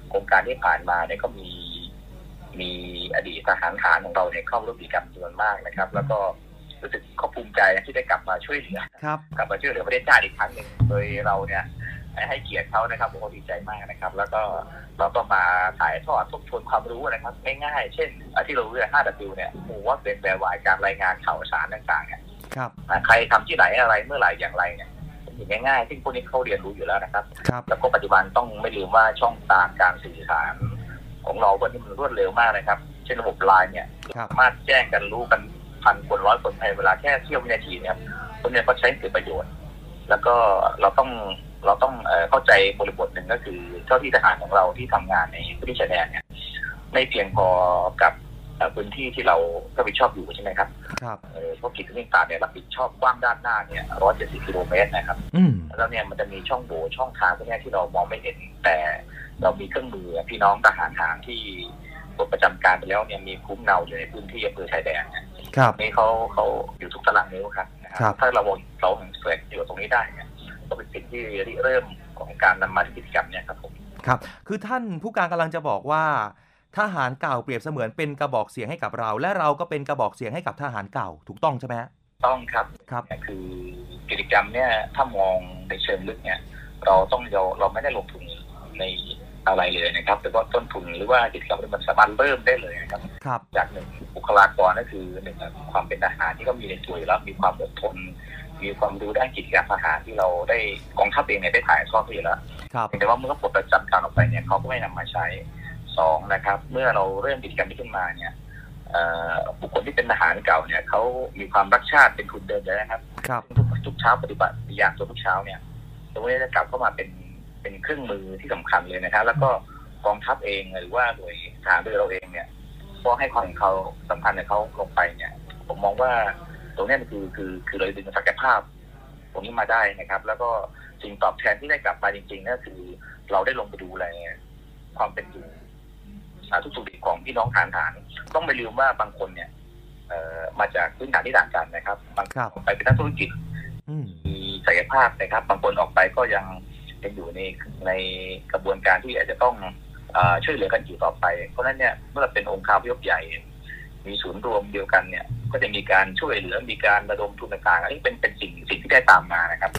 โครงการที่ผ่านมาเนี่ยก็มีอดีตทหารของเราเนี่ยเข้าร่วมกิจกรรมจำนวนมากนะครับแล้วก็รู้สึกเขาภูมิใจที่ได้กลับมาช่วยเหลือประเทศชาติอีกครั้งหนึ่งโดยเราเนี่ยให้เกียรติเขานะครับผมก็ดีใจมากนะครับแล้วก็เราก็มาถ่ายทอดทบทวนความรู้นะครับง่ายๆเช่นที่เราเรียก 5W เนี่ยมูว่าเป็นแปลว่าการรายงานข่าวสารต่างๆเนี่ยใครทำที่ไหนอะไรเมื่อไหร่อย่างไรเนี่ยสิ่งง่ายๆซึ่งพวกนี้เขาเรียนรู้อยู่แล้วนะครับแล้วก็ปัจจุบันต้องไม่ลืมว่าช่องทางการสื่อสารของเราวันนี้มันรวดเร็วมากนะครับเช่นระบบไลน์เนี่ยสามารถแจ้งกันรู้กัน1,000 คน 100 คนภายเวลาแค่เสี้ยววินาทีนะครับคนเนี่ยเขาใช้เกิดประโยชน์แล้วก็เราต้องเข้าใจบริบทหนึ่งก็คือเจ้าที่ทหารของเราที่ทำงานในพื้นที่ชายแดนเนี่ยไม่เพียงพอกับพื้นที่ที่เรารับผิดชอบอยู่ใช่ไหมครับเพราะกิจการต่างๆเนี่ยรับผิดชอบกว้างด้านหน้าเนี่ย170 กิโลเมตรนะครับแล้วเนี่ยมันจะมีช่องโหว่ช่องทางพวกนี้ที่เรามองไม่เห็นแต่เรามีเครื่องมือพี่น้องทหารที่ปลดประจำการไปแล้วเนี่ยมีคุ้มเนาอยู่ในพื้นที่อำเภอชายแดนเนี่ยนี่เขาอยู่ทุกตารางนิ้วครับถ้าเราแสวงอยู่ตรงนี้ได้เนี่ยก็เป็นสิ่งที่เริ่มของการนำมากิจกรรมเนี่ยครับผมครับคือท่านผู้การกำลังจะบอกว่าทหารเก่าเปรียบเสมือนเป็นกระบอกเสียงให้กับเราและเราก็เป็นกระบอกเสียงให้กับทหารเก่าถูกต้องใช่ไหมต้องครับครับคือกิจกรรมเนี่ยถ้ามองในเชิงลึกเนี่ยเราไม่ได้ลงทุนในอะไรเลยนะครับแต่ก็ต้นทุนหรือว่ากิจกรรมมันสามารถเริ่มได้เลยนะครับจากหนึ่งบุคลากรก็คือหนึ่งความเป็นทหารที่ก็มีในตัวแล้วมีความอดทนมีความรู้ด้านกิจกรรมทหารที่เราได้กองทัพเองเนี่ยได้ถ่ายทอดไปแล้วแต่ว่าเมื่อปลดประจำการออกไปเนี่ยเขาก็ไม่นำมาใช้2นะครับเมื่อเราเริ่มกิจกรรมขึ้นมาเนี่ยบุคคลที่เป็นทหารเก่าเนี่ยเขามีความรักชาติเป็นทุนเดิมเลยนะครับทุกเช้าปฏิบัติปฏิญาณตัวทุกเช้าเนี่ยตัวนี้จะกลับเข้ามาเป็นเครื่องมือที่สำคัญเลยนะครับแล้วก็กองทัพเองหรือว่าโดยทหารโดยเราเองเนี่ยก็ให้ความเขาสำคัญในเขาลงไปเนี่ยผมมองว่าตรงนี้คือเราดึงศักยภาพตรงนี้มาได้นะครับแล้วก็สิ่งตอบแทนที่ได้กลับมาจริงๆก็คือเราได้ลงไปดูแลความเป็นอยู่สาธุสุขของพี่น้องทหารต้องไม่ลืมว่าบางคนเนี่ยมาจากพื้นฐานที่ต่างกันนะครับบางคนไปเป็นนักธุรกิจมีศักยภาพนะครับบางคนออกไปก็ยังอยู่ในกระบวนการที่อาจจะต้องช่วยเหลือกันอยู่ต่อไปเพราะนั้นเนี่ยเมื่อเราเป็นองค์การพิทักษ์ใหญ่มีศูนย์รวมเดียวกันเนี่ยก็จะมีการช่วยเหลือมีการระดมทุนต่างๆอันนี้เป็นสิ่งที่ได้ตามมานะครับ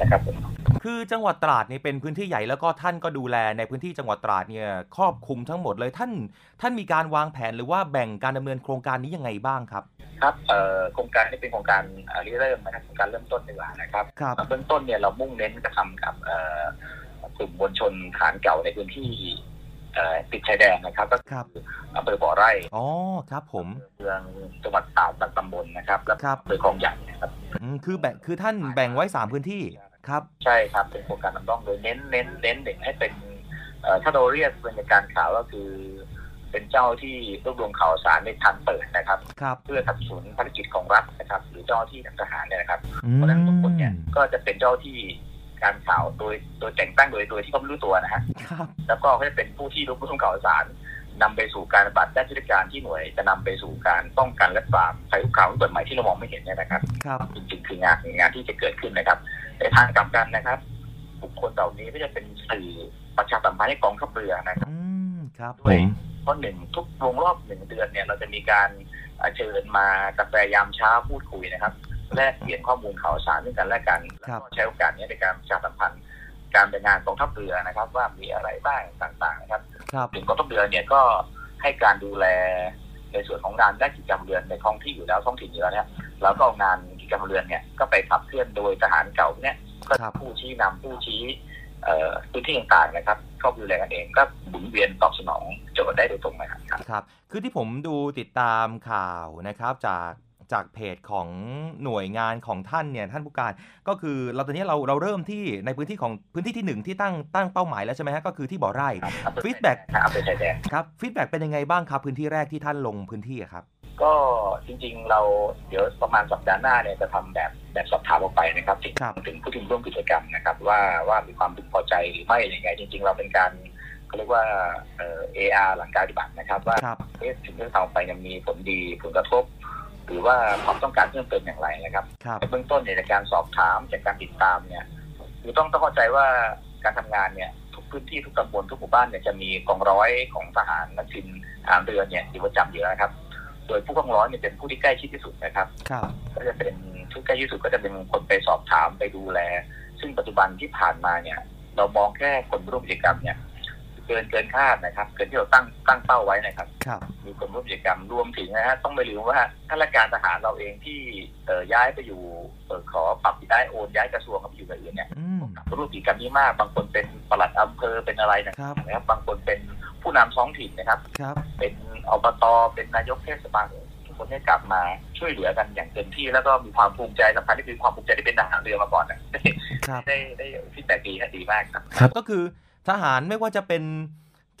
นะครับผมคือจังหวัดตราดนี่เป็นพื้นที่ใหญ่แล้วก็ท่านก็ดูแลในพื้นที่จังหวัดตราดเนี่ยครอบคลุมทั้งหมดเลยท่านมีการวางแผนหรือว่าแบ่งการดำเนินโครงการนี้ยังไงบ้างครับครับโครงการนี้เป็นโครงการเริ่มนะครับโครงการเริ่มต้นดีกว่านะครับเบื้องต้นเนี่ยเรามุ่งเน้นกระทำกับกลุ่มมวลชนฐานเก่าในพื้นที่ติดชายแดนนะครับก็คืออำเภอบ่อไร่อ๋อครับผมเมืองจังหวัดตราดตำบลนะครับแล้วก็อำเภอคลองใหญ่นะครับคือท่านแบ่งไว้3พื้นที่ครับใช่ครับเป็นโครงการนำร่องโดยเน้นเด็กให้เป็นถ้าเราเรียกเป็นการข่าวก็คือ เป็นเจ้าที่รวบรวมข่าวสารในทางเปิดนะครับเพื่อสนับสนุนภารกิจของรัฐนะครับหรือเจ้าที่ทางทหารเนี่ยนะครับเพราะฉะนั้นทุกคนเนี่ยก็จะเป็นเจ้าที่การข่าวโดยแต่งตั้งโดยที่เขาไม่รู้ตัวนะฮะแล้วก็จะเป็นผู้ที่รวบรวมข่าวสารนำไปสู่การปฏิบัติหน้าที่ราชการที่หน่วยจะนำไปสู่การป้องกันและปราบภัยคุกคามกฎหมายที่เรามองไม่เห็นเนี่ยนะครับจริงๆคืองานที่จะเกิดขึ้นนะครับในทางกลับกันนะครับบุคคลเหล่านี้ก็จะเป็นสื่อประชาสัมพันธ์ให้กองทัพเรือนะครับด้วยเพราะหนึ่งทุกวงรอบหนึ่งเดือนเนี่ยเราจะมีการเชิญมากาแฟยามเช้าพูดคุยนะครับแลกเปลี่ยนข้อมูลข่าวสารด้วยกันและกันแล้วก็ใช้โอกาสนี้ในการประชาสัมพันธ์การเป็นงานกองทัพเรือนะครับว่ามีอะไรบ้างต่างๆนะครับถึงกองทัพเรือเนี่ยก็ให้การดูแลในส่วนของงานและกิจกรรมเรือในท้องที่อยู่แล้วท้องถิ่นอยู่แล้วเนี่ยแล้วก็งานกิจกรรมเรือเนี่ยก็ไปขับเคลื่อนโดยทหารเก่าเนี่ยก็ผู้ชี้นำผู้ชี้พื้นที่ต่างๆนะครับเข้าดูแลกันเองก็หมุนเวียนตอบสนองโจทย์ได้โดยตรงนะครับครับคือที่ผมดูติดตามข่าวนะครับจากเพจของหน่วยงานของท่านเนี่ยท่านผู้การก็คือเราตอนนี้เราเริ่มที่ในพื้นที่ของพื้นที่ที่หนึ่งที่ตั้งเป้าหมายแล้วใช่ไหมฮะก็คือที่บ่อไร่ฟีดแบ็กครับฟีดแบ็กเป็นยังไงบ้างครับพื้นที่แรกที่ท่านลงพื้นที่ครับก็จริงๆเราเดี๋ยวประมาณสัปดาห์หน้าเนี่ยจะทำแบบสอบถามออกไปนะครับถึงผู้ร่วมกิจกรรมนะครับว่ามีความพึงพอใจหรือไม่ยังไงจริงๆเราเป็นการเรียกว่าAR หลังการปฏิบัตินะครับว่าสิ่งที่เราไปยังมีผลดีผลกระทบหรือว่าความต้องการเพิ่มเติมอย่างไรนะครับในเบื้องต้นในการสอบถามจากการติดตามเนี่ยคือต้องเข้าใจว่าการทำงานเนี่ยทุกพื้นที่ทุกตำบลทุกหมู่บ้านเนี่ยจะมีกองร้อยของทหารนักบินทหารเรือเนี่ยอยู่ประจำอยู่แล้วครับโดยผู้กองร้อยเนี่ยเป็นผู้ที่ใกล้ชิดที่สุดนะครับก็จะเป็นผู้ใกล้ชิดที่สุดก็จะเป็นคนไปสอบถามไปดูแลซึ่งปัจจุบันที่ผ่านมาเนี่ยเรามองแค่คนร่วมกิจกรรมเนี่ยเกินคาดนะครับเกินที่เราตั้งเป้าไว้นะครับมีคนร่วมกิจกรรมรวมถึงนะฮะต้องไม่ลืมว่าข้าราชการทหารเราเองที่ย้ายไปอยู่ขอปรับย้ายโอนย้ายกระทรวงกับอยู่กับอื่นเนี่ยร่วมกิจกรรมนี้มากบางคนเป็นปลัดอำเภอเป็นอะไรนะครับบางคนเป็นผู้นำท้องถิ่นนะครับเป็นอบตเป็นนายกเทศบาลทุกคนได้กลับมาช่วยเหลือกันอย่างเต็มที่แล้วก็มีความภูมิใจสำคัญที่คือความภูมิใจที่เป็นทหารเรือมาก่อนได้ฟีดแบ็กดีมากครับก็คือทหารไม่ว่าจะเป็น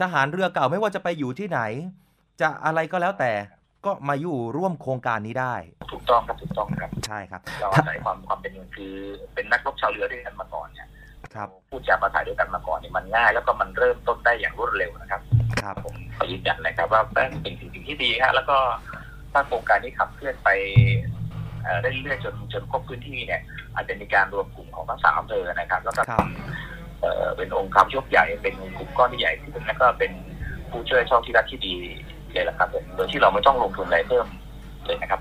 ทหารเรือเก่าไม่ว่าจะไปอยู่ที่ไหนจะอะไรก็แล้วแต่ก็มาอยู่ร่วมโครงการนี้ได้ถูกต้องครับถูกต้องครับใช่ครับเราอาศัยความเป็นอยู่คือเป็นนักรบชาวเรือด้วยกันมาก่อนเนี่ยครับพูดจาภาษาด้วยกันมาก่อนเนี่ยมันง่ายแล้วก็มันเริ่มต้นได้อย่างรวดเร็วนะครับครับผมขอยืนยันเลยครับว่าเป็นสิ่งที่ดีฮะแล้วก็ถ้าโครงการนี้ขับเคลื่อนไปได้เรื่อยๆจนครบพื้นที่เนี่ยอาจจะมีการรวมกลุ่มของทั้งสามอำเภอนะครับแล้วก็เป็นองค์ความยกใหญ่เป็นกลุ่มก้อนที่ใหญ่ที่สุดแล้วก็เป็นผู้ช่วยช่องที่รัฐที่ดีเลยละครับผมโดยที่เราไม่ต้องลงทุนอะไรเพิ่มเลยนะครับ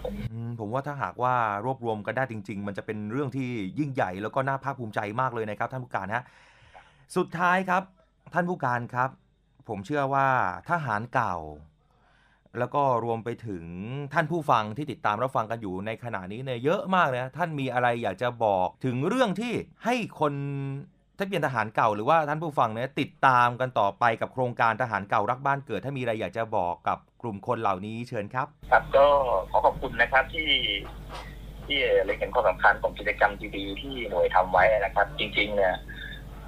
ผมว่าถ้าหากว่ารวบรวมกันได้จริงๆมันจะเป็นเรื่องที่ยิ่งใหญ่แล้วก็น่าภาคภูมิใจมากเลยนะครับท่านผู้การฮะสุดท้ายครับท่านผู้การครับผมเชื่อว่าทหารเก่าแล้วก็รวมไปถึงท่านผู้ฟังที่ติดตามรับฟังกันอยู่ในขณะนี้เนี่ยเยอะมากนะท่านมีอะไรอยากจะบอกถึงเรื่องที่ให้คนถ้าเป็นทหารเก่าหรือว่าท่านผู้ฟังเนี่ยติดตามกันต่อไปกับโครงการทหารเก่ารักบ้านเกิดถ้ามีอะไรอยากจะบอกกับกลุ่มคนเหล่านี้เชิญครับครับก็ขอขอบคุณนะครับที่เลยเห็นความสำคัญของกิจกรรมดีๆที่หน่วยทำไว้นะครับจริงๆเนี่ย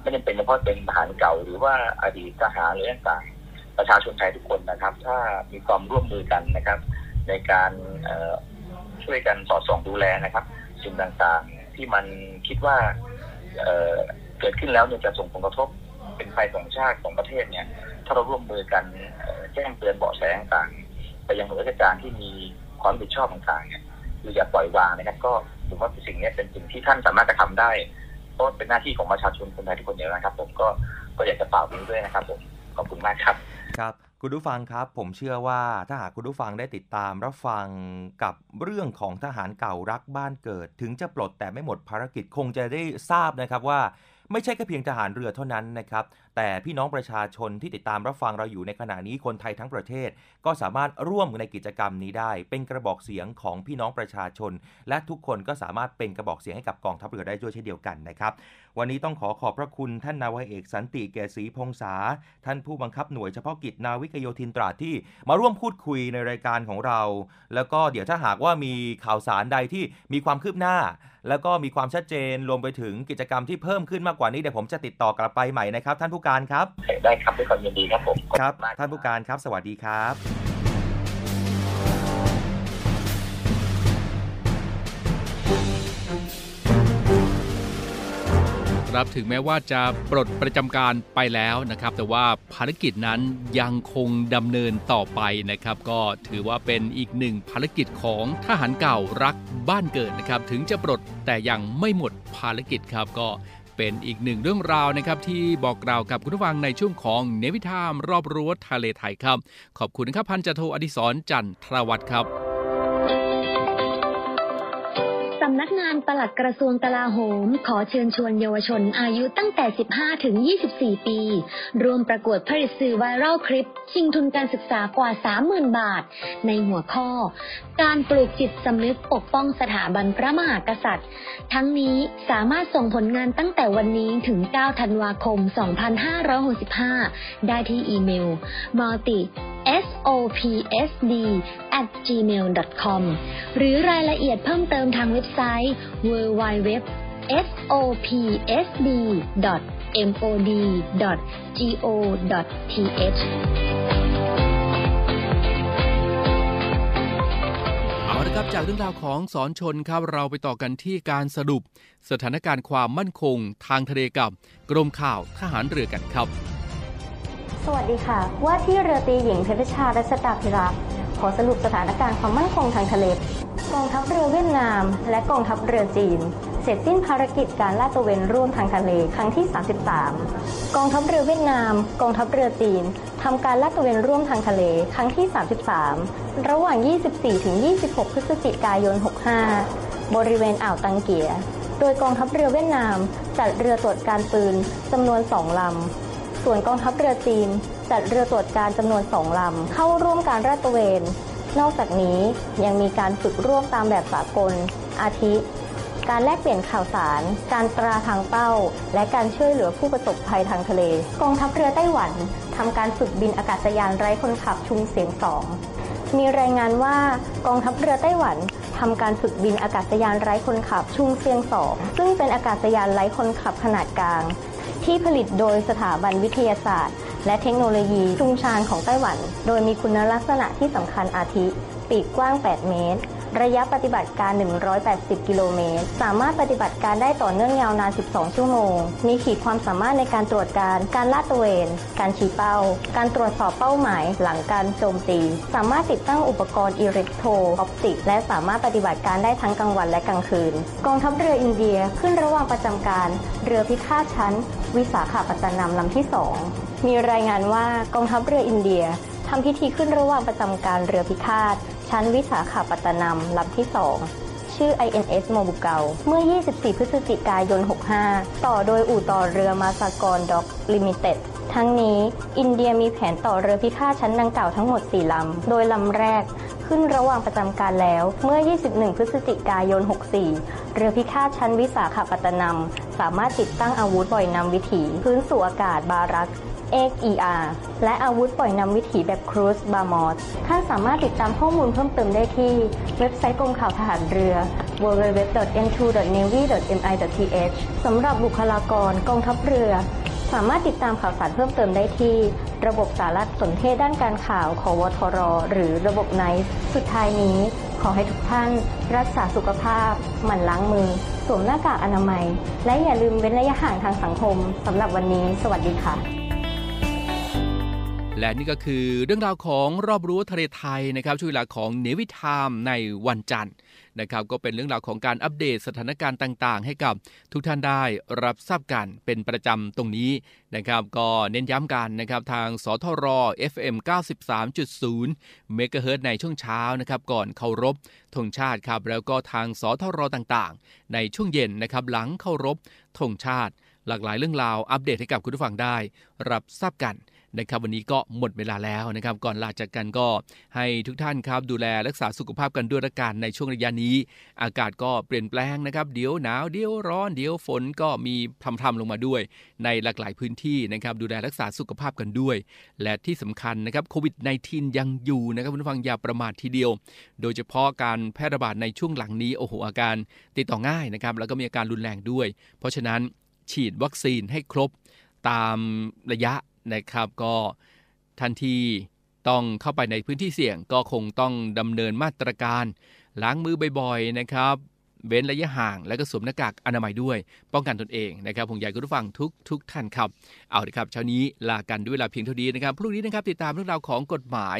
ไม่จำเป็นเฉพาะเป็นทหารเก่าหรือว่าอดีตทหารหรือต่างๆประชาชนไทยทุกคนนะครับถ้ามีความร่วมมือกันนะครับในการช่วยกันสอดส่องดูแลนะครับสิ่งต่างๆที่มันคิดว่าเกิดขึ้นแล้วเนี่ยจะส่งผลกระทบเป็นภัยของชาติของประเทศเนี่ยถ้าเราร่วมมือกันแจ้งเตือนเบาะแสต่างๆไปยังหน่วยราชการที่มีความรับผิดชอบต่างๆเนี่ยคืออย่าปล่อยวางนะครับก็ผมว่าสิ่งนี้เป็นสิ่งที่ท่านสามารถจะทำได้เพราะเป็นหน้าที่ของประชาชนคนไทยทุกคนอยู่แล้วนะครับผมก็อยากจะฝากด้วยนะครับผมขอบคุณมากครับครับคุณผู้ฟังครับผมเชื่อว่าถ้าหากคุณผู้ฟังได้ติดตามรับฟังกับเรื่องของทหารเก่ารักบ้านเกิดถึงจะปลดแต่ไม่หมดภารกิจคงจะได้ทราบนะครับว่าไม่ใช่แค่เพียงทหารเรือเท่านั้นนะครับแต่พี่น้องประชาชนที่ติดตามรับฟังเราอยู่ในขณะนี้คนไทยทั้งประเทศก็สามารถร่วมในกิจกรรมนี้ได้เป็นกระบอกเสียงของพี่น้องประชาชนและทุกคนก็สามารถเป็นกระบอกเสียงให้กับกองทัพเรือได้ด้วยเช่นเดียวกันนะครับวันนี้ต้องขอขอบพระคุณท่านนาวาเอกสันติเกษีพงษาท่านผู้บังคับหน่วยเฉพาะกิจนาวิกโยธินตราดที่มาร่วมพูดคุยในรายการของเราแล้วก็เดี๋ยวถ้าหากว่ามีข่าวสารใดที่มีความคืบหน้าแล้วก็มีความชัดเจนรวมไปถึงกิจกรรมที่เพิ่มขึ้นมากกว่านี้เดี๋ยวผมจะติดต่อกลับไปใหม่นะครับท่านผู้ การครับได้ครับด้วยความยินดีครับผมครับท่านผู้การครับสวัสดีครับครับถึงแม้ว่าจะปลดประจำการไปแล้วนะครับแต่ว่าภารกิจนั้นยังคงดำเนินต่อไปนะครับก็ถือว่าเป็นอีกหนึ่งภารกิจของทหารเก่ารักบ้านเกิดนะครับถึงจะปลดแต่ยังไม่หมดภารกิจครับก็เป็นอีกหนึ่งเรื่องราวนะครับที่บอกกล่าวกับคุณผู้ฟังในช่วงของ Navy Time รอบรั้วทะเลไทยครับขอบคุณนะครับพันจ่าโทอดิศรจันทรวัฒน์ครับสำนักงานปลัดกระทรวงกลาโหมขอเชิญชวนเยาวชนอายุตั้งแต่ 15-24 ปีร่วมประกวดผลิตสื่อไวรัลคลิปชิงทุนการศึกษากว่า 30,000 บาทในหัวข้อการปลูกจิตสำนึกปกป้องสถาบันพระมหากษัตริย์ทั้งนี้สามารถส่งผลงานตั้งแต่วันนี้ถึง 9 ธันวาคม 2565 ได้ที่อีเมล multisopsd@gmail.com หรือรายละเอียดเพิ่มเติมทางเว็บไซต์ www.sopsd.mod.go.thครับจากเรื่องราวของศรชนครับเราไปต่อกันที่การสรุปสถานการณ์ความมั่นคงทางทะเลกับกรมข่าวทหารเรือกันครับสวัสดีค่ะว่าที่เรือตีหญิงเพชรวิชารัชตาภิรักษ์ขอสรุปสถานการณ์ความมั่นคงทางทะเลกองทัพเรือเวียดนามและกองทัพเรือจีนเสร็จสิ้นภารกิจการลาดตระเวนร่วมทางทะเลครั้งที่ 33 กองทัพเรือเวียดนามกองทัพเรือจีนทำการลาดตระเวนร่วมทางทะเลครั้งที่ 33 ระหว่าง 24-26 พฤศจิกายน 65 บริเวณอ่าวตังเกียโดยกองทัพเรือเวียดนามจัดเรือตรวจการปืนจำนวน 2 ลำส่วนกองทัพเรือจีนจัดเรือตรวจการจำนวน 2 ลำเข้าร่วมการลาดตระเวนนอกจากนี้ยังมีการฝึกร่วมตามแบบสากลอาทิการแลกเปลี่ยนข่าวสารการตราทางเป้าและการช่วยเหลือผู้ประสบภัยทางทะเลกองทัพเรือไต้หวันทำการฝึกบินอากาศยานไร้คนขับชุมเสียง2มีรายงานว่ากองทัพเรือไต้หวันทำการฝึกบินอากาศยานไร้คนขับชุมเสียง2ซึ่งเป็นอากาศยานไร้คนขับขนาดกลางที่ผลิตโดยสถาบันวิทยาศาสตร์และเทคโนโลยีชุมชานของไต้หวันโดยมีคุณลักษณะที่สำคัญอาทิปีกกว้าง8เมตรระยะปฏิบัติการ180กิโลเมตรสามารถปฏิบัติการได้ต่อเนื่องยาวนาน12ชั่วโมงมีขีดความสามารถในการตรวจการลาดตระเวนการชี้เป้าการตรวจสอบเป้าหมายหลังการโจมตีสามารถติดตั้งอุปกรณ์อิเล็กโทรออปติกและสามารถปฏิบัติการได้ทั้งกลางวันและกลางคืนกองทัพเรืออินเดียขึ้นระหว่างประจำการเรือพิฆาตชั้นวิสาขปัตตนามลำที่2มีรายงานว่ากองทัพเรืออินเดียทำพิธีขึ้นระหว่างประจำการเรือพิฆาตชั้นวิสาขปัตตนามลำที่2ชื่อ INS โมบุเกาเมื่อ24พฤศจิกายน65ต่อโดยอู่ต่อเรือมาสากรด็อกลิมิเต็ดทั้งนี้อินเดียมีแผนต่อเรือพิฆาตชั้นดังกล่าวทั้งหมด4ลำโดยลำแรกขึ้นระหว่างประจำการแล้วเมื่อ21พฤศจิกายน64เรือพิฆาตชั้นวิสาขปัตตนามสามารถติดตั้งอาวุธปล่อยนำวิถีพื้นสู่อากาศบารักAER และอาวุธปล่อยนำวิถีแบบครูซบามอสท่านสามารถติดตามข้อมูลเพิ่มเติมได้ที่เว็บไซต์กรมข่าวทหารเรือ www.n2.navy.mi.th สำหรับบุคลากรกองทัพเรือสามารถติดตามข่าวสารเพิ่มเติมได้ที่ระบบสารสนเทศด้านการข่าวขวทรหรือระบบ NICE สุดท้ายนี้ขอให้ทุกท่านรักษาสุขภาพหมั่นล้างมือสวมหน้ากากอนามัยและอย่าลืมเว้นระยะห่างทางสังคมสำหรับวันนี้สวัสดีค่ะและนี่ก็คือเรื่องราวของรอบรั้วทะเลไทยนะครับช่วงเวลาของ Navy Time ในวันจันทร์นะครับก็เป็นเรื่องราวของการอัปเดตสถานการณ์ต่างๆให้กับทุกท่านได้รับทราบกันเป็นประจำตรงนี้นะครับก็เน้นย้ำกันนะครับทางสทร FM 93.0 MHz ในช่วงเช้านะครับก่อนเคารพธงชาติครับแล้วก็ทางสทรต่างๆในช่วงเย็นนะครับหลังเคารพธงชาติหลากหลายเรื่องราวอัปเดตให้กับคุณผู้ฟังได้รับทราบกันนะครับวันนี้ก็หมดเวลาแล้วนะครับก่อนลาจากกันก็ให้ทุกท่านครับดูแลรักษาสุขภาพกันด้วยละกันในช่วงระยะนี้อากาศก็เปลี่ยนแปลงนะครับเดี๋ยวหนาวเดี๋ยวร้อนเดี๋ยวฝนก็มีพรำลงมาด้วยในหลากหลายพื้นที่นะครับดูแลรักษาสุขภาพกันด้วยและที่สำคัญนะครับโควิด -19 ยังอยู่นะครับคุณผู้ฟังอย่าประมาททีเดียวโดยเฉพาะการแพร่ระบาดในช่วงหลังนี้โอ้โหอาการติดต่อง่ายนะครับแล้วก็มีอาการรุนแรงด้วยเพราะฉะนั้นฉีดวัคซีนให้ครบ ตามระยะนะครับก็ทันทีต้องเข้าไปในพื้นที่เสี่ยงก็คงต้องดำเนินมาตรการล้างมือบ่อยๆนะครับเว้นระยะห่างและก็สวมหน้ากากอนามัยด้วยป้องกันตนเองนะครับผมอยากให้คุณผู้ฟังทุกท่านครับเอาละครับเช้านี้ลากันด้วยเวลาเพียงเท่านี้นะครับพรุ่งนี้นะครับติดตามเรื่องราวของกฎหมาย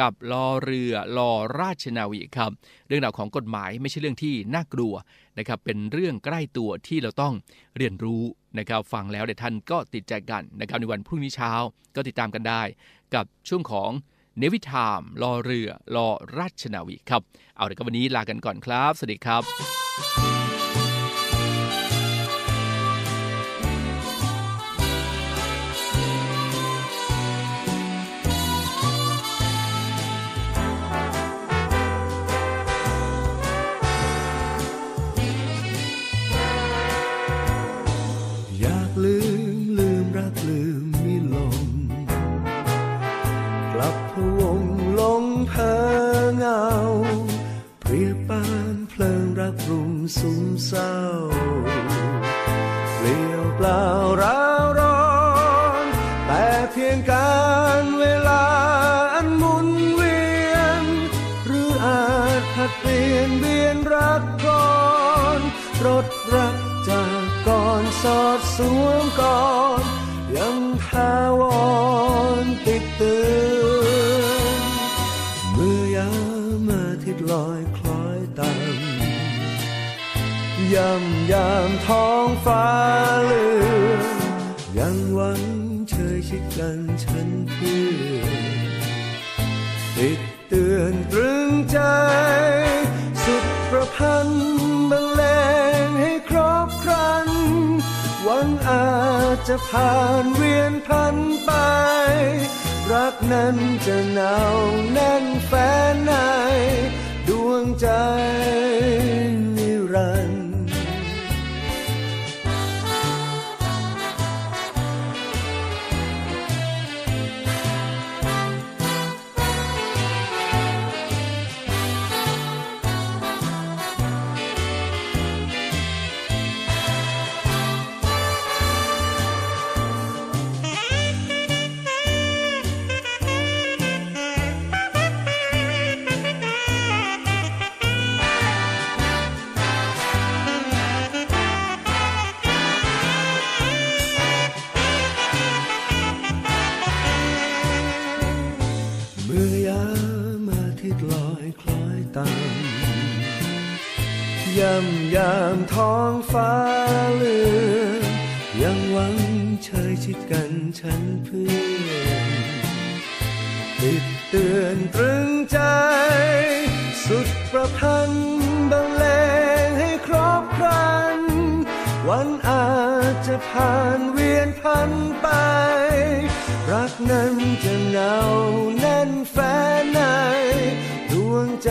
กับลอเรือลอราชนาวีครับเรื่องราวของกฎหมายไม่ใช่เรื่องที่น่ากลัวนะครับเป็นเรื่องใกล้ตัวที่เราต้องเรียนรู้นะครับฟังแล้วเดี๋ยวท่านก็ติดใจกันนะครับในวันพรุ่งนี้เช้าก็ติดตามกันได้กับช่วงของnavy-time ลอเรือลอราชนาวีครับเอาละครับวันนี้ลากันก่อนครับสวัสดีครับสุ่มเศร้าเปลี่ยวเปล่าร้าวร้อนแต่เพียงการเวลาอันหมุนเวียนหรืออาจผัดเปลี่ยนเวียนรักก่อนรถรักจากก่อนสอดสวมก่อนยังทาวรติดเตือนเมื่อยามอาทิตย์ลอยคล้อยต่ำยามท้องฟ้าเหลืองยังหวังเชยชิดกันฉันเพื่อติดเตือนตรึงใจสุดประพันธ์บรรเลงให้ครบครันหวังอาจจะผ่านเวียนพันไปรักนั้นจะหนาวแน่นแฟ้นในดวงใจยามท้องฟ้าเหลืองยังหวังเชยชิดกันฉันเพื่อนติดเตือนตรึงใจสุดประพันธ์บรรเลงให้ครอบครันวันอาจจะผ่านเวียนพันไปรักนั้นจะเหนาแน่นแฟ้นในดวงใจ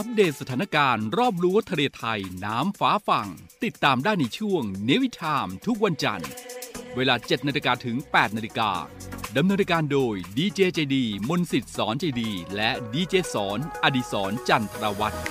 อัปเดตสถานการณ์รอบรั้วทะเลไทยน้ำฟ้าฝั่งติดตามได้ในช่วง navy-time ทุกวันจันทร์เวลา 7:00 นถึง 8:00 นดำเนินการโดยดีเจเจดีมนต์สิทธิ์สอนเจดีและดีเจสอนอดิสรจันทรวัฒน์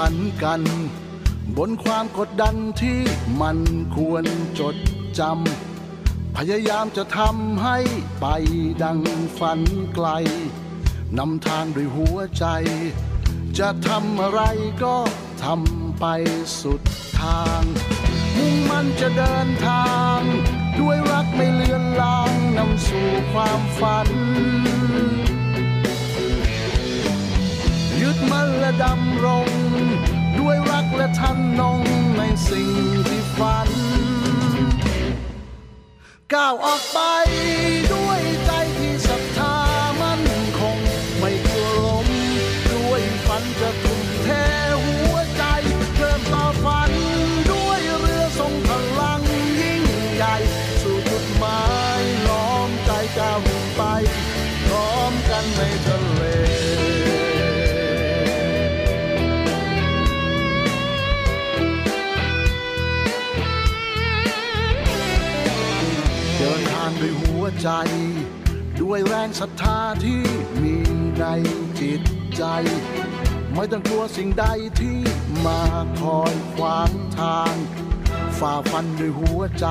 ฝันกันบนความกดดันที่มันควรจดจำพยายามจะทำให้ไปดังฝันไกล นำทางด้วยหัวใจจะทำอะไรก็ทำไปสุดทางมุ่งมั่นจะเดินทางด้วยรักไม่เลือนลางนำสู่ความฝันยึดมั่นและดำรงด้วยรักและทำนงในสิ่งที่ฝันก้าวออกไปด้วยใจที่ศรัทธามั่นคงไม่กลัวล้มด้วยฝันจะทุ่มเทหัวใจเดินต่อฝันด้วยเรือทรงพลังยิ่งใหญ่สู่จุดหมายล้อมใจก้าวไปพร้อมกันในทะเลด้วยหัวใจด้วยแรงศรัทธาที่มีในจิตใจไม่ต้องกลัวสิ่งใดที่มาคอยขวางทางฝ่าฟันด้วยหัวใจ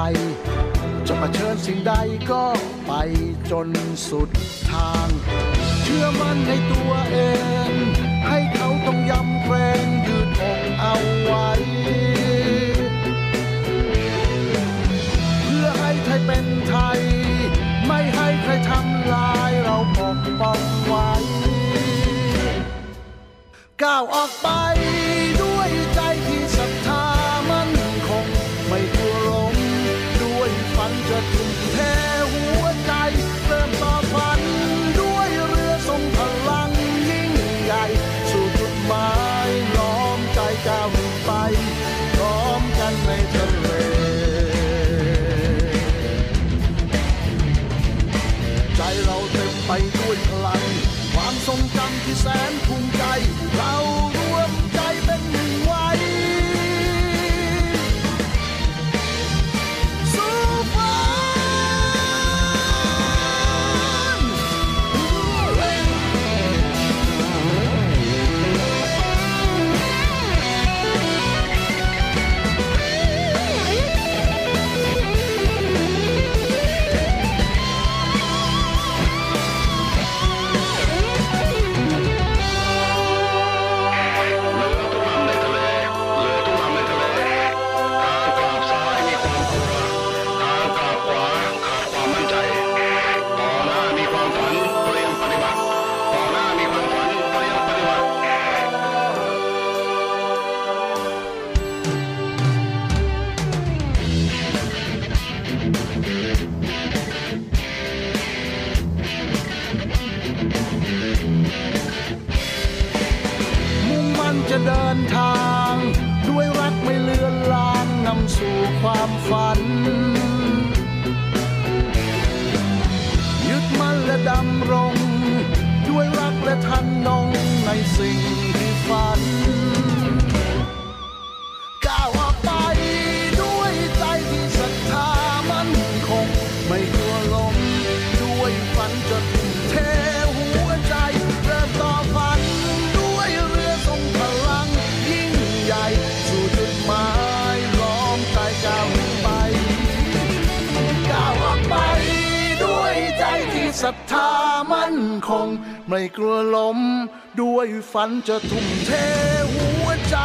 จะเผชิญสิ่งใดก็ไปจนสุดทางเชื่อมั่นในตัวเองให้เขาต้องยำเกรงยืดอกเอาไว้เพื่อให้ไทยเป็นไทยไม่ให้ใครทำลายเราปกป้องไว้ก้าวออกไปด้วยใจที่ศรัทธามั่นคงไม่กลัวล้มด้วยฝันจะทุ่มเทหัวใจเริ่มต่อฝันด้วยเรือทรงพลังยิ่งใหญ่สู่จุดหมายล้อมใจก้าวไปพร้อมกันในทะเลใจเราเต็มไปด้วยพลังความทรงจำที่แสนภูมิใจเรารวมใจเป็นหนึ่งไว้สู้ฟ้าเดินทางด้วยรักไม่เลือนลางนำสู่ความฝันยึดมั่นและดำรงด้วยรักและทำนงในสิ่งที่ฝันก้าวออกไปด้วยใจที่ศรัทธามั่นคงไม่กลัวล้มด้วยฝันจะทุ่มเทหัวใจเริ่มต่อฝันศรัทธามั่นคงไม่กลัวล้มด้วยฝันจะทุ่มเทหัวใจ